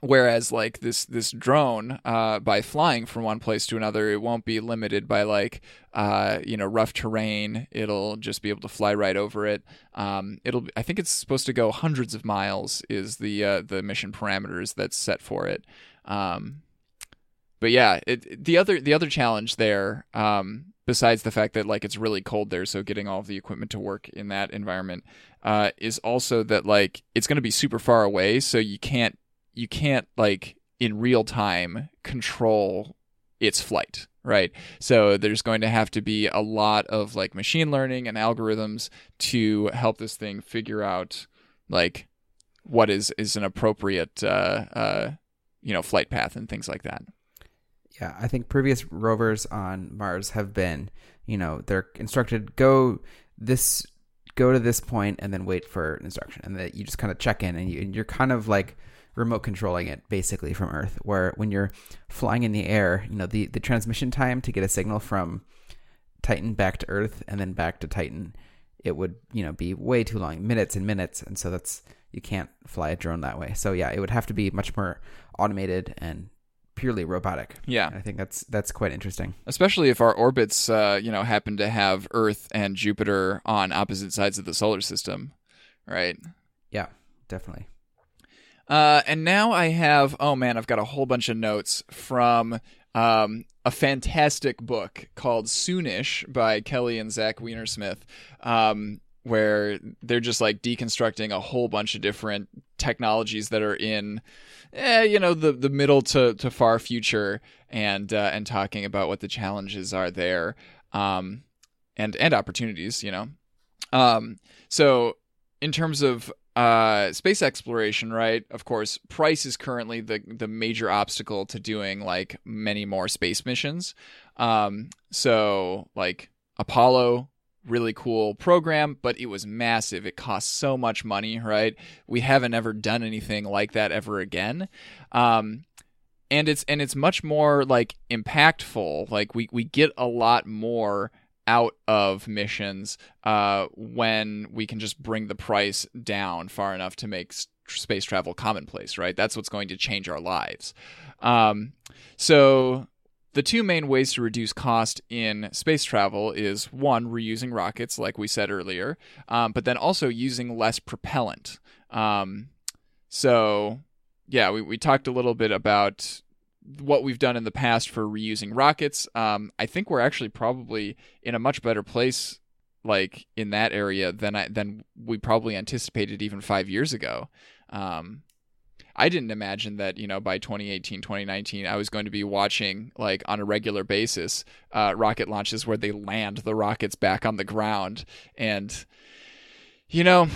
Whereas like this drone, by flying from one place to another, it won't be limited by like, rough terrain. It'll just be able to fly right over it. I think it's supposed to go hundreds of miles is the mission parameters that's set for it. But yeah, the other challenge there, besides the fact that like it's really cold there, so getting all of the equipment to work in that environment, is also that like it's going to be super far away, so you can't like in real time control its flight, right? So there's going to have to be a lot of like machine learning and algorithms to help this thing figure out like what is an appropriate flight path and things like that. Yeah, I think previous rovers on Mars have been, they're instructed, go this go to this point and then wait for instruction. And that you just kind of check in, and you're kind of like remote controlling it basically from Earth, where when you're flying in the air, you know, the transmission time to get a signal from Titan back to Earth and then back to Titan, it would, you know, be way too long, minutes and minutes. And so that's, you can't fly a drone that way. So yeah, it would have to be much more automated and purely robotic. Yeah. I think that's quite interesting. Especially if our orbits, you know, happen to have Earth and Jupiter on opposite sides of the solar system, right? Yeah, definitely. And now I have, oh man, I've got a whole bunch of notes from a fantastic book called Soonish by Kelly and Zach Wienersmith, where they're just like deconstructing a whole bunch of different technologies that are in, you know, the middle to far future, and talking about what the challenges are there, and opportunities, you know. So in terms of space exploration, right? Of course, price is currently the major obstacle to doing like many more space missions. So like Apollo, really cool program, but it was massive. It cost so much money, right? We haven't ever done anything like that ever again. And it's much more like impactful. Like we get a lot more out of missions when we can just bring the price down far enough to make space travel commonplace, right? That's what's going to change our lives. So the two main ways to reduce cost in space travel is, one, reusing rockets, like we said earlier, but then also using less propellant. So, yeah, we talked a little bit about what we've done in the past for reusing rockets. I think we're actually probably in a much better place, like in that area, than we probably anticipated even 5 years ago. I didn't imagine that, you know, by 2018, 2019, I was going to be watching like on a regular basis, rocket launches where they land the rockets back on the ground. And, you know,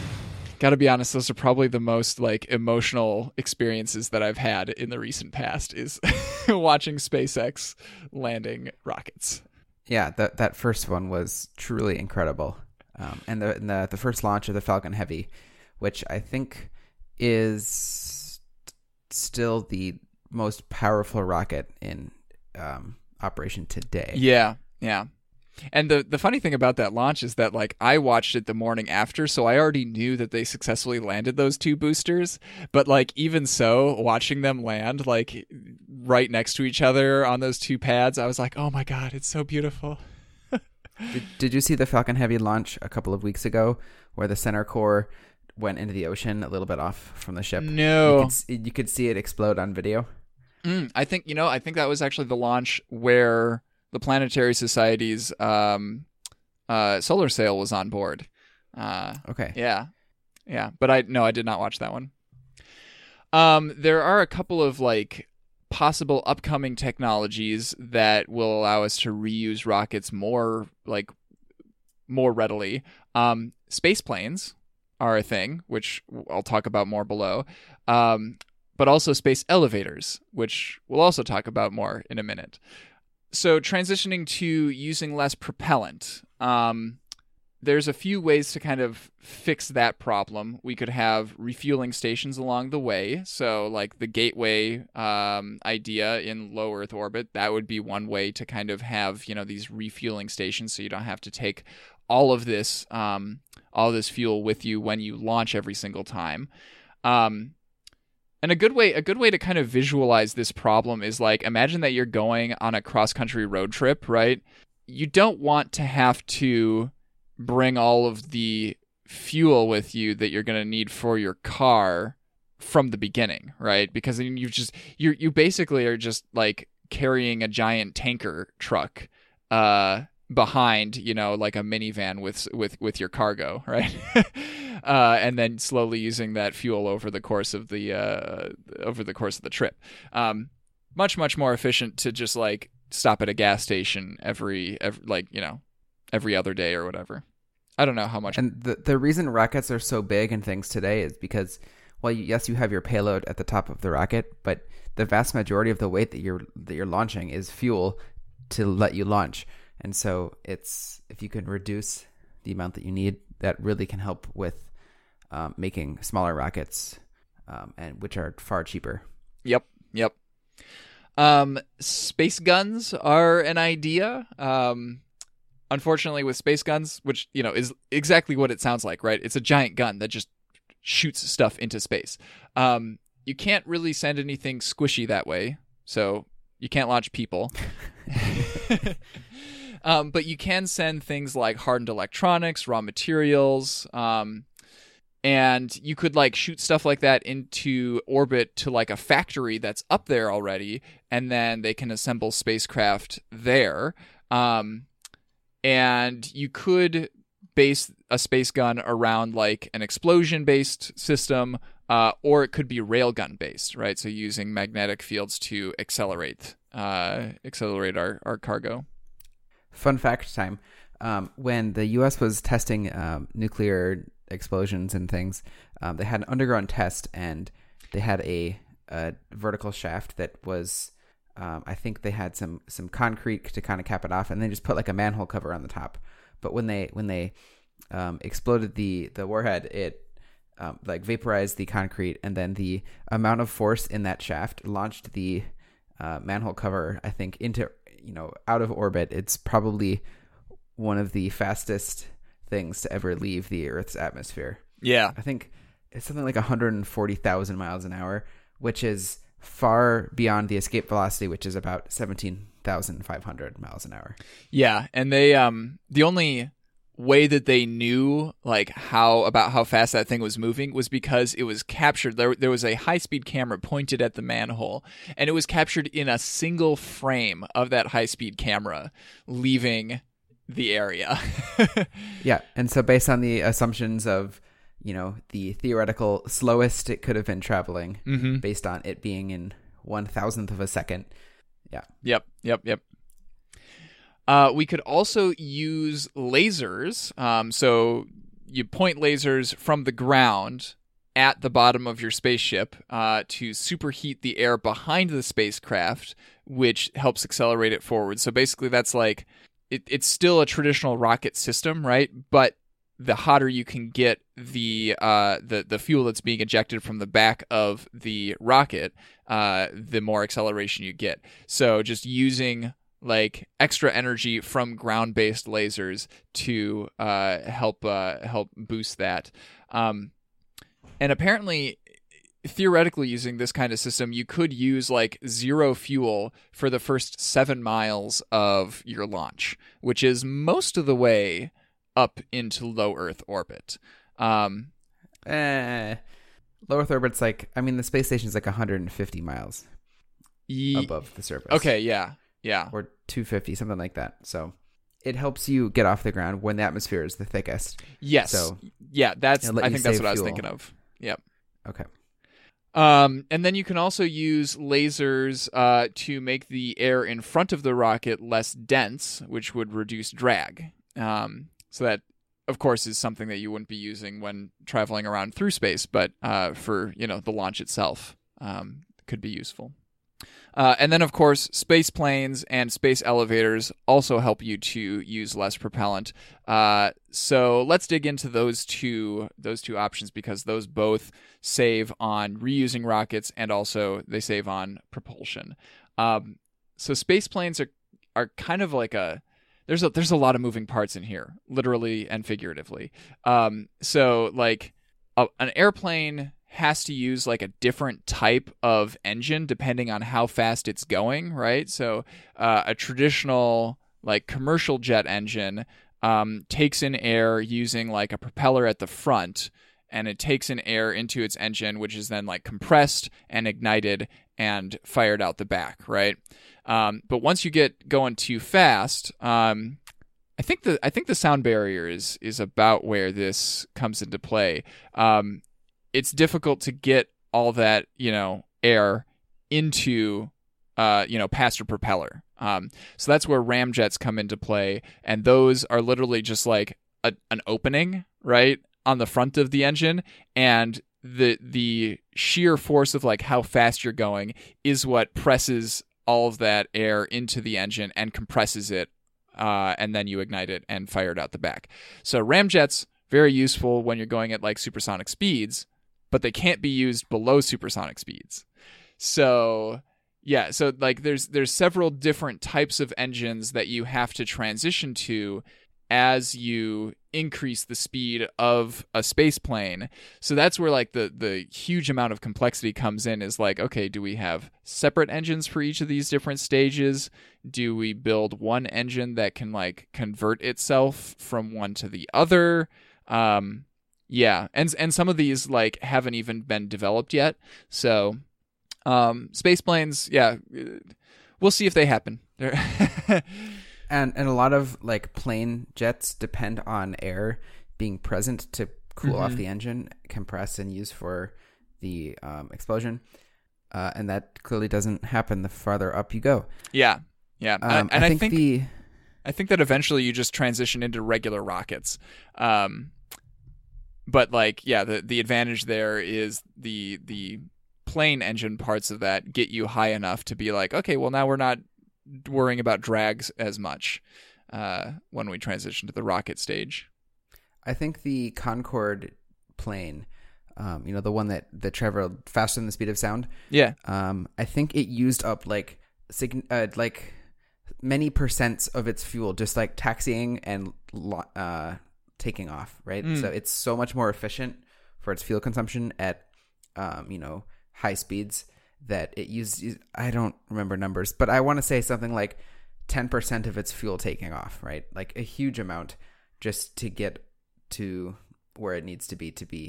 gotta be honest, those are probably the most like emotional experiences that I've had in the recent past, is watching SpaceX landing rockets. Yeah, that first one was truly incredible. And the first launch of the Falcon Heavy, which I think is still the most powerful rocket in operation today. Yeah, yeah. And the funny thing about that launch is that, like, I watched it the morning after, so I already knew that they successfully landed those two boosters. But, like, even so, watching them land, like, right next to each other on those two pads, I was like, oh, my God, it's so beautiful. Did you see the Falcon Heavy launch a couple of weeks ago where the center core went into the ocean a little bit off from the ship? No. You could see it explode on video. I think that was actually the launch where the Planetary Society's solar sail was on board. Okay. Yeah. Yeah. But I did not watch that one. There are a couple of like possible upcoming technologies that will allow us to reuse rockets more readily. Space planes are a thing, which I'll talk about more below. But also space elevators, which we'll also talk about more in a minute. So transitioning to using less propellant, there's a few ways to kind of fix that problem. We could have refueling stations along the way. So like the Gateway idea in low Earth orbit, that would be one way to kind of have, you know, these refueling stations so you don't have to take all this fuel with you when you launch every single time. And a good way to kind of visualize this problem is like, imagine that you're going on a cross-country road trip, right? You don't want to have to bring all of the fuel with you that you're going to need for your car from the beginning, right? Because then you basically are just like carrying a giant tanker truck behind, you know, like a minivan with your cargo, right? And then slowly using that fuel over the course of the trip. Much, much more efficient to just like stop at a gas station every other day or whatever. I don't know how much. And the reason rockets are so big and things today is because, well, yes, you have your payload at the top of the rocket, but the vast majority of the weight that you're launching is fuel to let you launch. And so if you can reduce the amount that you need, that really can help with making smaller rockets, and which are far cheaper. Yep. Space guns are an idea. Unfortunately, with space guns, which, you know, is exactly what it sounds like, right? It's a giant gun that just shoots stuff into space. You can't really send anything squishy that way, so you can't launch people. But you can send things like hardened electronics, raw materials, and you could like shoot stuff like that into orbit to like a factory that's up there already, and then they can assemble spacecraft there. And you could base a space gun around like an explosion-based system, or it could be railgun-based, right? So using magnetic fields to accelerate our cargo. Fun fact time. When the U.S. was testing nuclear explosions and things, they had an underground test, and they had a vertical shaft that was, I think they had some concrete to kind of cap it off, and they just put like a manhole cover on the top. But when they exploded the warhead, it like vaporized the concrete, and then the amount of force in that shaft launched the manhole cover, I think, into, you know, out of orbit. It's probably one of the fastest things to ever leave the Earth's atmosphere. Yeah. I think it's something like 140,000 miles an hour, which is far beyond the escape velocity, which is about 17,500 miles an hour. Yeah. And they, the only way that they knew like how fast that thing was moving was because it was captured. There was a high-speed camera pointed at the manhole, and it was captured in a single frame of that high-speed camera leaving the area. Yeah. And so based on the assumptions of, you know, the theoretical slowest it could have been traveling, mm-hmm. based on it being in 1,000th of a second. Yeah. Yep. We could also use lasers. So you point lasers from the ground at the bottom of your spaceship to superheat the air behind the spacecraft, which helps accelerate it forward. So basically that's like, it's still a traditional rocket system, right? But the hotter you can get the fuel that's being ejected from the back of the rocket, the more acceleration you get. So just using like extra energy from ground-based lasers to help boost that. And apparently, theoretically, using this kind of system, you could use like zero fuel for the first 7 miles of your launch, which is most of the way up into low Earth orbit. Low Earth orbit's like, I mean, the space station's like 150 miles above the surface. Okay, yeah. Or 250, something like that. So it helps you get off the ground when the atmosphere is the thickest. Yes. So yeah, I think that's what I was thinking of. Yep. Okay. And then you can also use lasers to make the air in front of the rocket less dense, which would reduce drag. So that, of course, is something that you wouldn't be using when traveling around through space, but for, you know, the launch itself could be useful. And then, of course, space planes and space elevators also help you to use less propellant. So let's dig into those two options, because those both save on reusing rockets, and also they save on propulsion. So space planes are kind of like there's a lot of moving parts in here, literally and figuratively. So like an airplane has to use like a different type of engine depending on how fast it's going, right? So a traditional like commercial jet engine takes in air using like a propeller at the front, and it takes in air into its engine, which is then like compressed and ignited and fired out the back, right? But once you get going too fast, I think the sound barrier is about where this comes into play. It's difficult to get all that, you know, air into, you know, past a propeller. So that's where ramjets come into play. And those are literally just like an opening, right, on the front of the engine. And the sheer force of like how fast you're going is what presses all of that air into the engine and compresses it. And then you ignite it and fire it out the back. So ramjets, very useful when you're going at like supersonic speeds, but they can't be used below supersonic speeds. So yeah, so like there's several different types of engines that you have to transition to as you increase the speed of a space plane. So that's where like the huge amount of complexity comes in, is like, okay, do we have separate engines for each of these different stages? Do we build one engine that can like convert itself from one to the other? Yeah. And some of these like haven't even been developed yet. So space planes, yeah, we'll see if they happen. And a lot of like plane jets depend on air being present to cool off the engine, compress, and use for the explosion. And that clearly doesn't happen the farther up you go. Yeah, yeah. I think that eventually you just transition into regular rockets. But like, yeah, the advantage there is the plane engine parts of that get you high enough to be like, okay, well now we're not worrying about drags as much when we transition to the rocket stage. I think the Concorde plane, the one that traveled faster than the speed of sound. Yeah. I think it used up like many percents of its fuel just like taxiing and taking off. Right. So it's so much more efficient for its fuel consumption at high speeds. That it used, I don't remember numbers, but I want to say something like 10% of its fuel taking off, right? Like a huge amount just to get to where it needs to be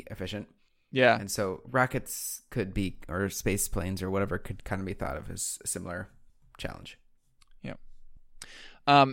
efficient. Yeah. And so rockets could be, or space planes or whatever, could kind of be thought of as a similar challenge. Yeah.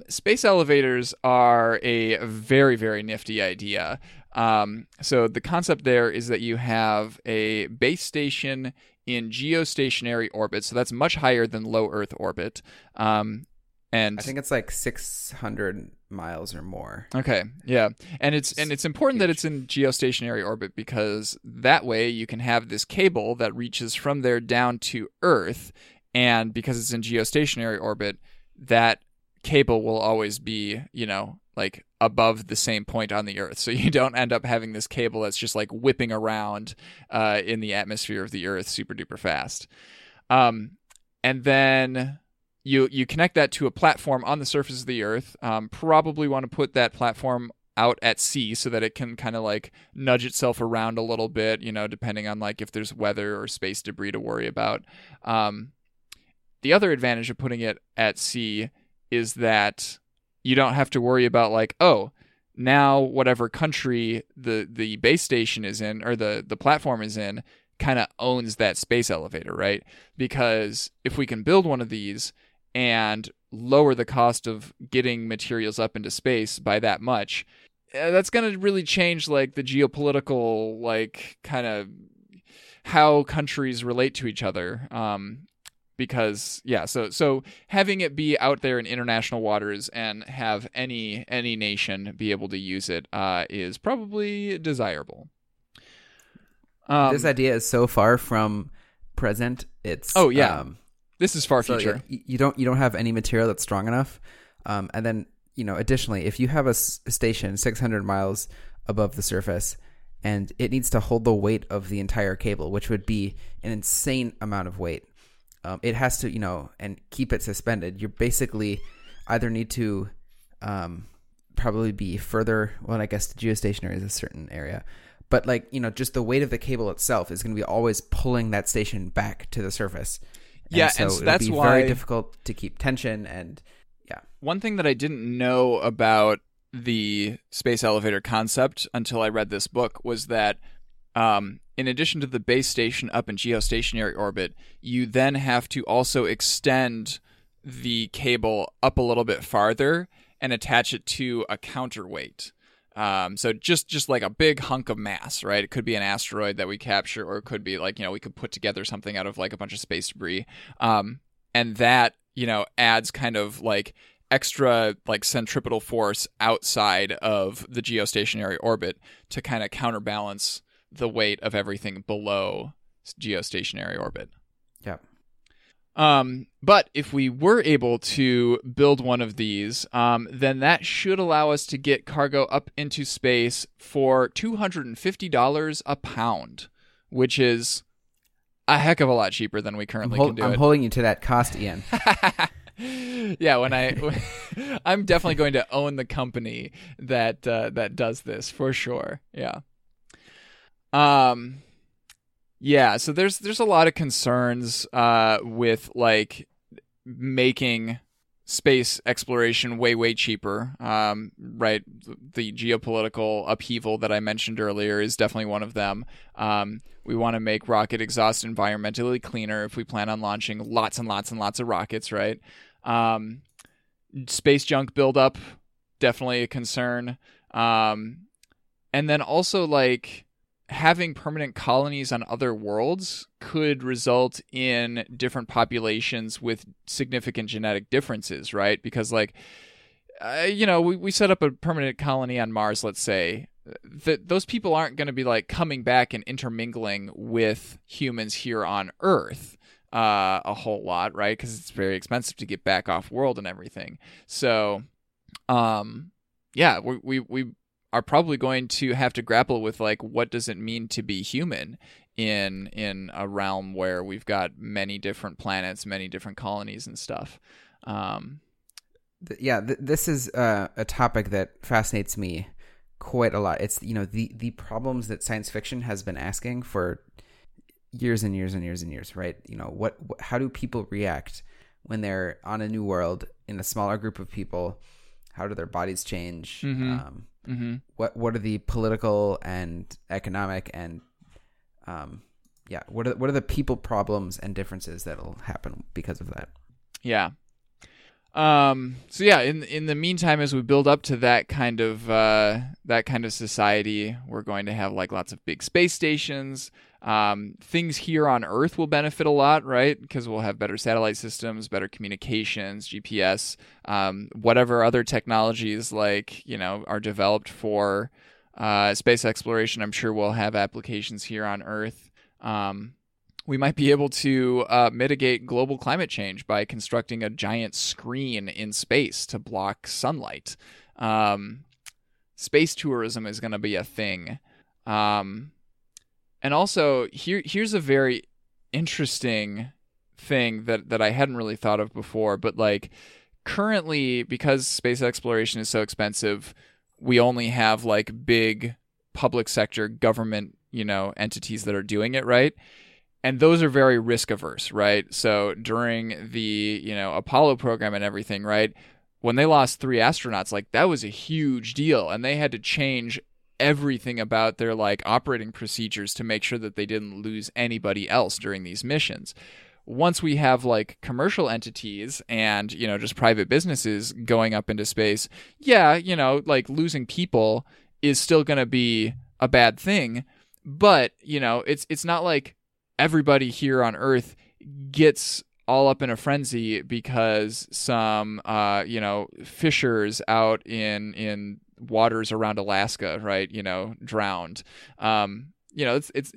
Space elevators are a very, very nifty idea. So the concept there is that you have a base station in geostationary orbit, so that's much higher than low Earth orbit. And I think it's like 600 miles or more. Okay, yeah, and it's important that it's in geostationary orbit, because that way you can have this cable that reaches from there down to Earth, and because it's in geostationary orbit, that cable will always be, like above the same point on the Earth. So you don't end up having this cable that's just like whipping around in the atmosphere of the Earth super duper fast. And then you connect that to a platform on the surface of the Earth. Probably want to put that platform out at sea so that it can kind of like nudge itself around a little bit, depending on like if there's weather or space debris to worry about. The other advantage of putting it at sea is that you don't have to worry about like, oh, now whatever country the base station is in, or the platform is in, kind of owns that space elevator, right? Because if we can build one of these and lower the cost of getting materials up into space by that much, that's going to really change like the geopolitical, like kind of how countries relate to each other. Because yeah, so having it be out there in international waters and have any nation be able to use it is probably desirable. This idea is so far from present. It's this is far future. Yeah, you don't have any material that's strong enough. And then additionally, if you have a station 600 miles above the surface, and it needs to hold the weight of the entire cable, which would be an insane amount of weight. It has to, and keep it suspended. You basically either need to probably be further. Well, I guess geostationary is a certain area, but like, just the weight of the cable itself is going to be always pulling that station back to the surface. And yeah, so that's why it's very difficult to keep tension. And yeah, one thing that I didn't know about the space elevator concept until I read this book was that. In addition to the base station up in geostationary orbit, you then have to also extend the cable up a little bit farther and attach it to a counterweight. So just like a big hunk of mass, right? It could be an asteroid that we capture, or it could be like, we could put together something out of like a bunch of space debris. And that, adds kind of like extra like centripetal force outside of the geostationary orbit to kind of counterbalance the weight of everything below geostationary orbit. Yeah. But if we were able to build one of these, then that should allow us to get cargo up into space for $250 a pound, which is a heck of a lot cheaper than we currently can do. I'm holding you to that cost, Ian. Yeah, I'm definitely going to own the company that that does this for sure. Yeah. Yeah, so there's a lot of concerns with like making space exploration way cheaper. Right, the geopolitical upheaval that I mentioned earlier is definitely one of them. We want to make rocket exhaust environmentally cleaner if we plan on launching lots and lots and lots of rockets. Right, space junk buildup, definitely a concern, and then also like. Having permanent colonies on other worlds could result in different populations with significant genetic differences, right? Because, like, we set up a permanent colony on Mars, let's say. Those people aren't going to be, like, coming back and intermingling with humans here on Earth a whole lot, right? Because it's very expensive to get back off world and everything. So, we are probably going to have to grapple with like what does it mean to be human in a realm where we've got many different planets, many different colonies and stuff. This is a topic that fascinates me quite a lot. It's the problems that science fiction has been asking for years and years and years and years, right? How do people react when they're on a new world in a smaller group of people? How do their bodies change? Mm-hmm. What are the political and economic and what are the people problems and differences that'll happen because of that? Yeah. So yeah, in the meantime, as we build up to that kind of society, we're going to have like lots of big space stations. Things here on Earth will benefit a lot, right? Because we'll have better satellite systems, better communications, GPS, whatever other technologies are developed for space exploration. I'm sure we'll have applications here on Earth. We might be able to mitigate global climate change by constructing a giant screen in space to block sunlight. Space tourism is going to be a thing. And also, here's a very interesting thing that I hadn't really thought of before, but like currently, because space exploration is so expensive, we only have like big public sector government, entities that are doing it, right? And those are very risk averse, right? So during the, Apollo program and everything, right? When they lost 3 astronauts, like that was a huge deal, and they had to change everything about their like operating procedures to make sure that they didn't lose anybody else during these missions. Once we have like commercial entities and just private businesses going up into space, losing people is still going to be a bad thing, but it's not like everybody here on Earth gets all up in a frenzy because some fishers out in waters around Alaska, right? Drowned. It's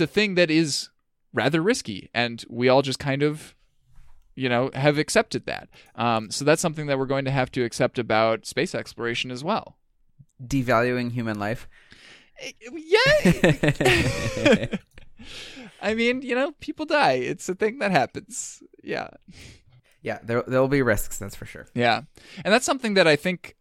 a thing that is rather risky, and we all just kind of, have accepted that. So that's something that we're going to have to accept about space exploration as well. Devaluing human life. Yeah. I mean, people die. It's a thing that happens. Yeah. Yeah. There'll be risks. That's for sure. Yeah. And that's something that I think,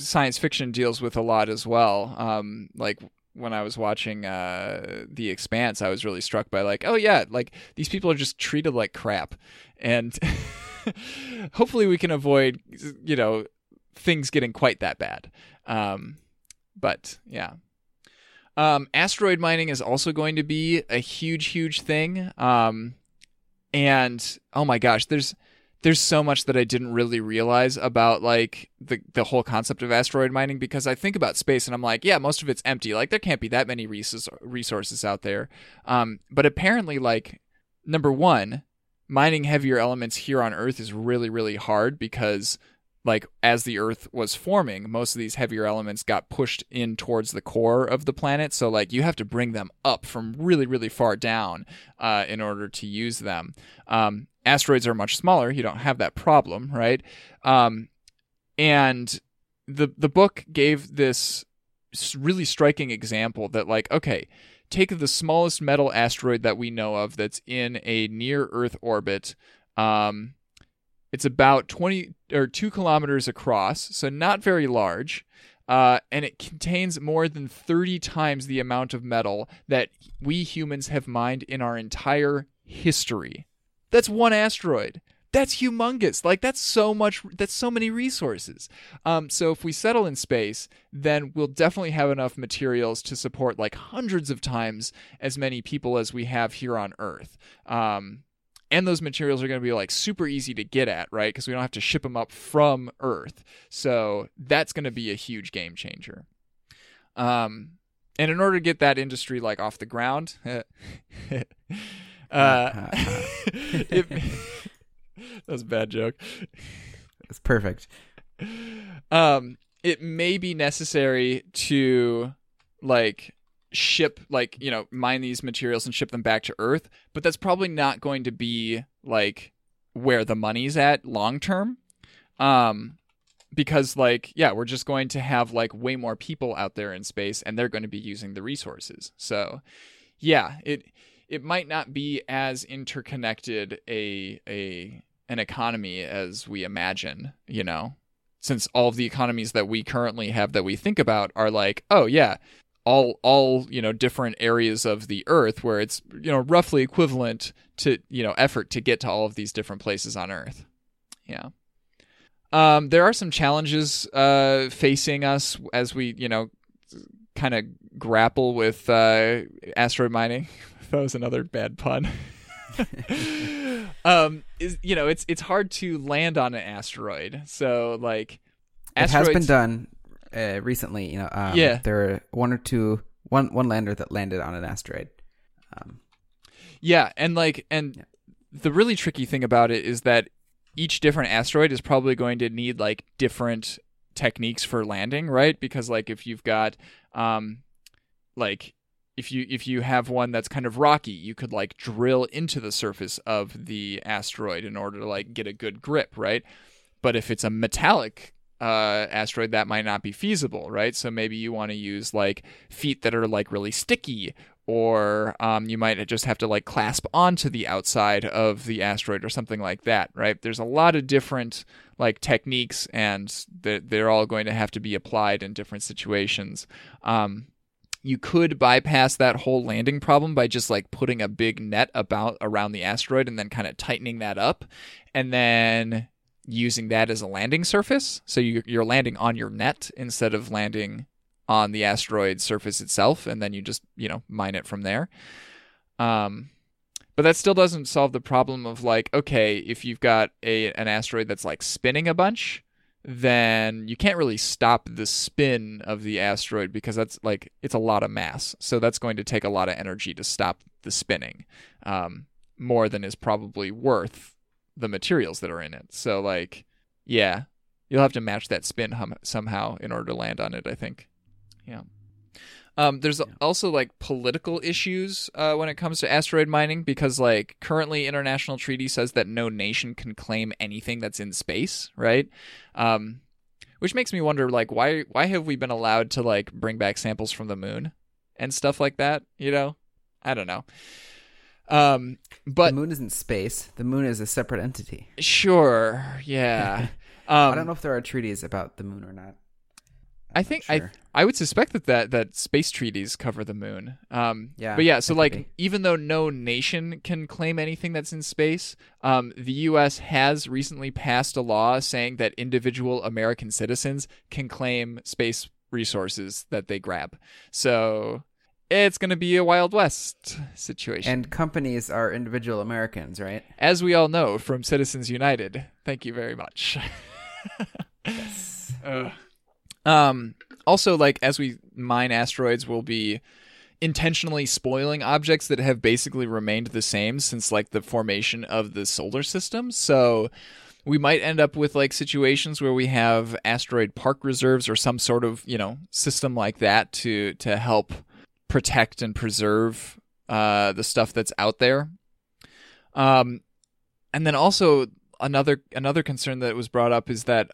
science fiction deals with a lot as well. Like when I was watching The Expanse, I was really struck by like, oh yeah, like these people are just treated like crap. And hopefully we can avoid, things getting quite that bad. But yeah. Asteroid mining is also going to be a huge thing. And oh my gosh, there's so much that I didn't really realize about like the whole concept of asteroid mining, because I think about space and I'm like, yeah, most of it's empty. Like there can't be that many resources out there. But apparently like number 1, mining heavier elements here on Earth is really hard because like as the Earth was forming, most of these heavier elements got pushed in towards the core of the planet. So like you have to bring them up from really, really far down in order to use them. Asteroids are much smaller. You don't have that problem, right? And the book gave this really striking example that like, okay, take the smallest metal asteroid that we know of that's in a near-Earth orbit. It's about 2 kilometers across, so not very large, and it contains more than 30 times the amount of metal that we humans have mined in our entire history. That's one asteroid. That's humongous. Like, that's so much, that's so many resources. So if we settle in space, then we'll definitely have enough materials to support like hundreds of times as many people as we have here on Earth. And those materials are going to be like super easy to get at, right? Because we don't have to ship them up from Earth. So that's going to be a huge game changer. And in order to get that industry like off the ground, that was a bad joke. That's perfect. It may be necessary to like ship, like, you know, mine these materials and ship them back to Earth, but that's probably not going to be like where the money's at long term. Because like, yeah, we're just going to have like way more people out there in space and they're going to be using the resources. So yeah, it might not be as interconnected an economy as we imagine, you know, since all of the economies that we currently have that we think about are like, oh yeah, all you know, different areas of the Earth where it's, you know, roughly equivalent to, you know, effort to get to all of these different places on Earth. Yeah. There are some challenges facing us as we, you know, kind of grapple with asteroid mining. That was another bad pun. You know, it's hard to land on an asteroid. So like, asteroids... it has been done recently. You know, yeah, there were one lander that landed on an asteroid. Yeah, and like, and yeah, the really tricky thing about it is that each different asteroid is probably going to need like different techniques for landing, right? Because like, if you've got like, if you have one that's kind of rocky, you could like drill into the surface of the asteroid in order to like get a good grip, right? But if it's a metallic asteroid, that might not be feasible, right? So maybe you want to use like feet that are like really sticky, or you might just have to like clasp onto the outside of the asteroid or something like that, right? There's a lot of different like techniques, and they're all going to have to be applied in different situations. You could bypass that whole landing problem by just like putting a big net about around the asteroid and then kind of tightening that up and then using that as a landing surface. So you're landing on your net instead of landing on the asteroid surface itself. And then you just, you know, mine it from there. But that still doesn't solve the problem of like, okay, if you've got an asteroid that's like spinning a bunch, then you can't really stop the spin of the asteroid because that's like, it's a lot of mass. So that's going to take a lot of energy to stop the spinning, more than is probably worth the materials that are in it. So like, yeah, you'll have to match that spin somehow in order to land on it, I think. Yeah. There's also like political issues when it comes to asteroid mining, because like currently international treaty says that no nation can claim anything that's in space, right? Which makes me wonder like why have we been allowed to like bring back samples from the moon and stuff like that? You know, I don't know. But the moon isn't space. The moon is a separate entity. Sure. Yeah. I don't know if there are treaties about the moon or not. I think sure. I would suspect that space treaties cover the moon. Yeah, but yeah, so like even though no nation can claim anything that's in space, the U.S. has recently passed a law saying that individual American citizens can claim space resources that they grab. So it's going to be a Wild West situation. And companies are individual Americans, right? As we all know from Citizens United. Thank you very much. Yes. Also, like, as we mine asteroids, we'll be intentionally spoiling objects that have basically remained the same since like the formation of the solar system. So we might end up with like situations where we have asteroid park reserves or some sort of, you know, system like that to help protect and preserve the stuff that's out there. And then also another concern that was brought up is that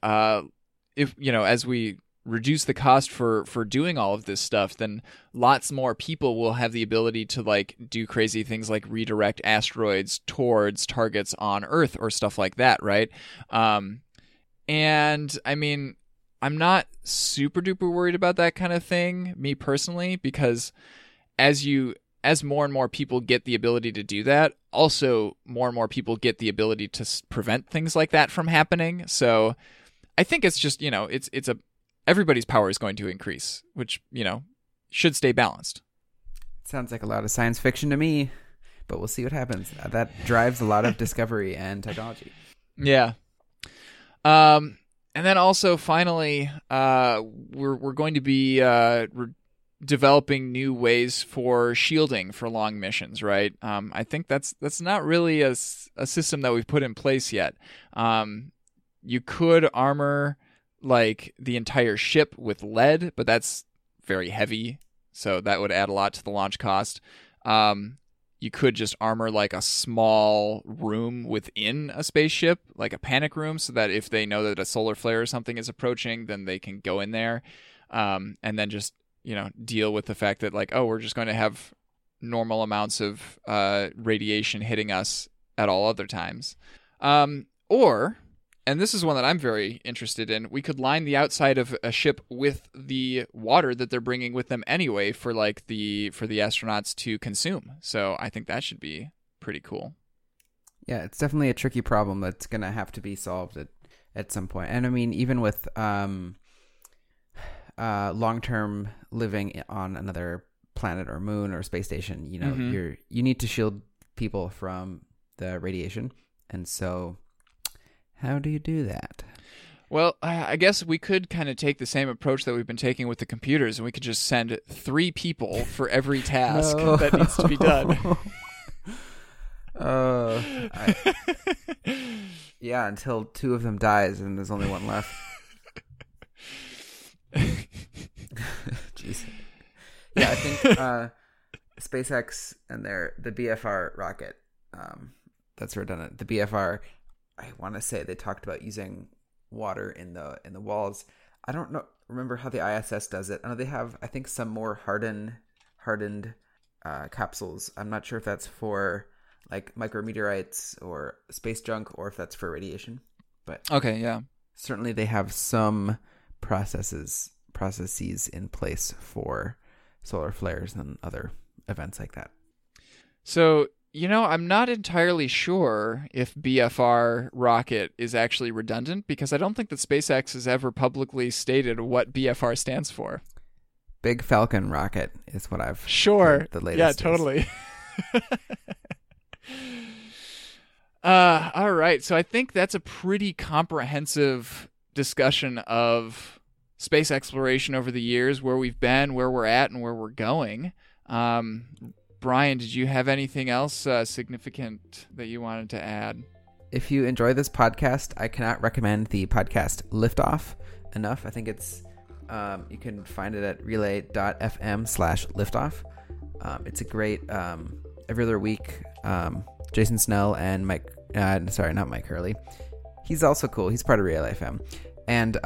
if, you know, as we reduce the cost for doing all of this stuff, then lots more people will have the ability to like do crazy things like redirect asteroids towards targets on Earth or stuff like that, right? And I mean, I'm not super duper worried about that kind of thing, me personally, because as more and more people get the ability to do that, also more and more people get the ability to prevent things like that from happening. So I think it's just, you know, it's everybody's power is going to increase, which, you know, should stay balanced. Sounds like a lot of science fiction to me, but we'll see what happens. That drives a lot of discovery and technology. Yeah. And then also, finally, we're going to be developing new ways for shielding for long missions, right? I think that's not really a system that we've put in place yet. You could armor like the entire ship with lead, but that's very heavy, so that would add a lot to the launch cost. You could just armor like a small room within a spaceship, like a panic room, so that if they know that a solar flare or something is approaching, then they can go in there, and then just, you know, deal with the fact that like, oh, we're just going to have normal amounts of radiation hitting us at all other times. Or, and this is one that I'm very interested in, we could line the outside of a ship with the water that they're bringing with them anyway for like for the astronauts to consume. So I think that should be pretty cool. Yeah, it's definitely a tricky problem that's going to have to be solved at some point. And I mean, even with long-term living on another planet or moon or space station, you know, mm-hmm. you need to shield people from the radiation. And so how do you do that? Well, I guess we could kind of take the same approach that we've been taking with the computers, and we could just send 3 people for every task that needs to be done. Yeah, until 2 of them dies and there's only 1 left. Jeez. Yeah, I think SpaceX and the BFR rocket, that's redundant. The BFR, I want to say they talked about using water in the walls. I don't remember how the ISS does it. I know they have, I think, some more hardened capsules. I'm not sure if that's for like micrometeorites or space junk, or if that's for radiation. But okay, yeah, certainly they have some processes in place for solar flares and other events like that. So, you know, I'm not entirely sure if BFR rocket is actually redundant, because I don't think that SpaceX has ever publicly stated what BFR stands for. Big Falcon rocket is what I've heard the latest. Yeah, totally. All right. So I think that's a pretty comprehensive discussion of space exploration over the years, where we've been, where we're at, and where we're going. Brian, did you have anything else significant that you wanted to add? If you enjoy this podcast, I cannot recommend the podcast Liftoff enough. I think it's, you can find it at relay.fm/liftoff. It's a great, every other week, Jason Snell and not Mike Hurley. He's also cool. He's part of Relay FM. And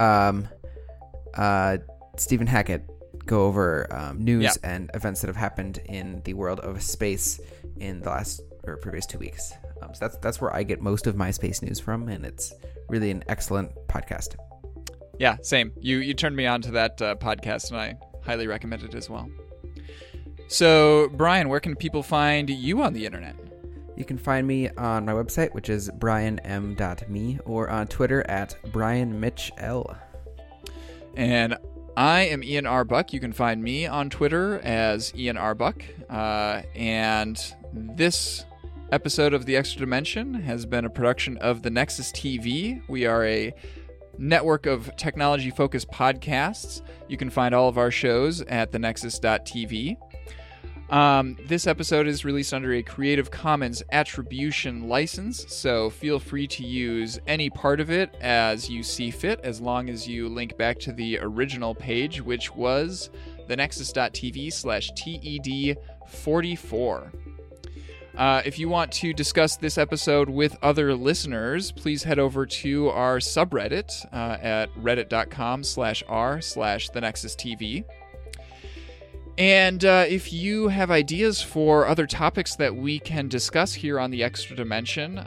Stephen Hackett go over news and events that have happened in the world of space in the last or previous 2 weeks. So that's where I get most of my space news from, and it's really an excellent podcast. Yeah, same. You turned me on to that podcast, and I highly recommend it as well. So, Brian, where can people find you on the internet? You can find me on my website, which is brianm.me, or on Twitter at brianmitchell. And I am Ian R. Buck. You can find me on Twitter as Ian R. Buck. And this episode of The Extra Dimension has been a production of The Nexus TV. We are a network of technology-focused podcasts. You can find all of our shows at thenexus.tv. This episode is released under a Creative Commons attribution license, so feel free to use any part of it as you see fit, as long as you link back to the original page, which was thenexus.tv/TED44. If you want to discuss this episode with other listeners, please head over to our subreddit at reddit.com/r/thenexustv. And if you have ideas for other topics that we can discuss here on The Extra Dimension,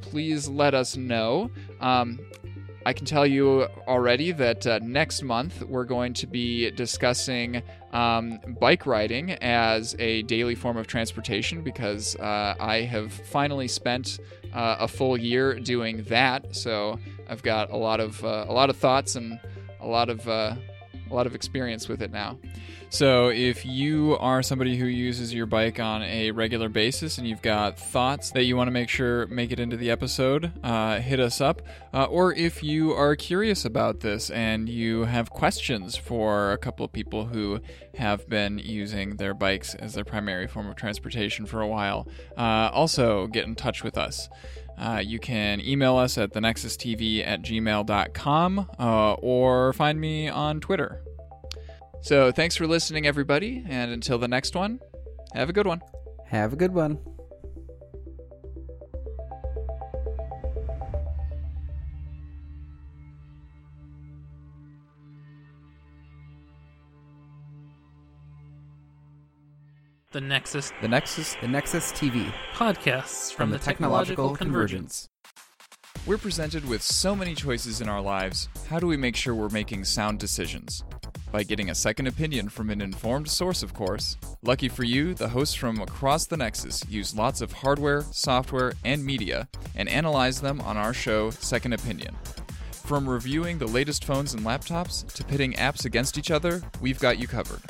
please let us know. I can tell you already that next month we're going to be discussing bike riding as a daily form of transportation, because I have finally spent a full year doing that. So I've got a lot of thoughts and a lot of experience with it now. So if you are somebody who uses your bike on a regular basis and you've got thoughts that you want to make it into the episode, hit us up. Or if you are curious about this and you have questions for a couple of people who have been using their bikes as their primary form of transportation for a while, also get in touch with us. You can email us at thenexustv@gmail.com or find me on Twitter. So thanks for listening, everybody, and until the next one, have a good one. Have a good one. The Nexus. The Nexus. The Nexus TV. Podcasts from the Technological Convergence. We're presented with so many choices in our lives. How do we make sure we're making sound decisions? By getting a second opinion from an informed source, of course. Lucky for you, the hosts from across the Nexus use lots of hardware, software, and media, and analyze them on our show, Second Opinion. From reviewing the latest phones and laptops to pitting apps against each other, we've got you covered.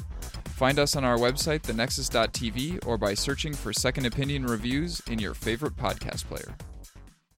Find us on our website, thenexus.tv, or by searching for Second Opinion Reviews in your favorite podcast player.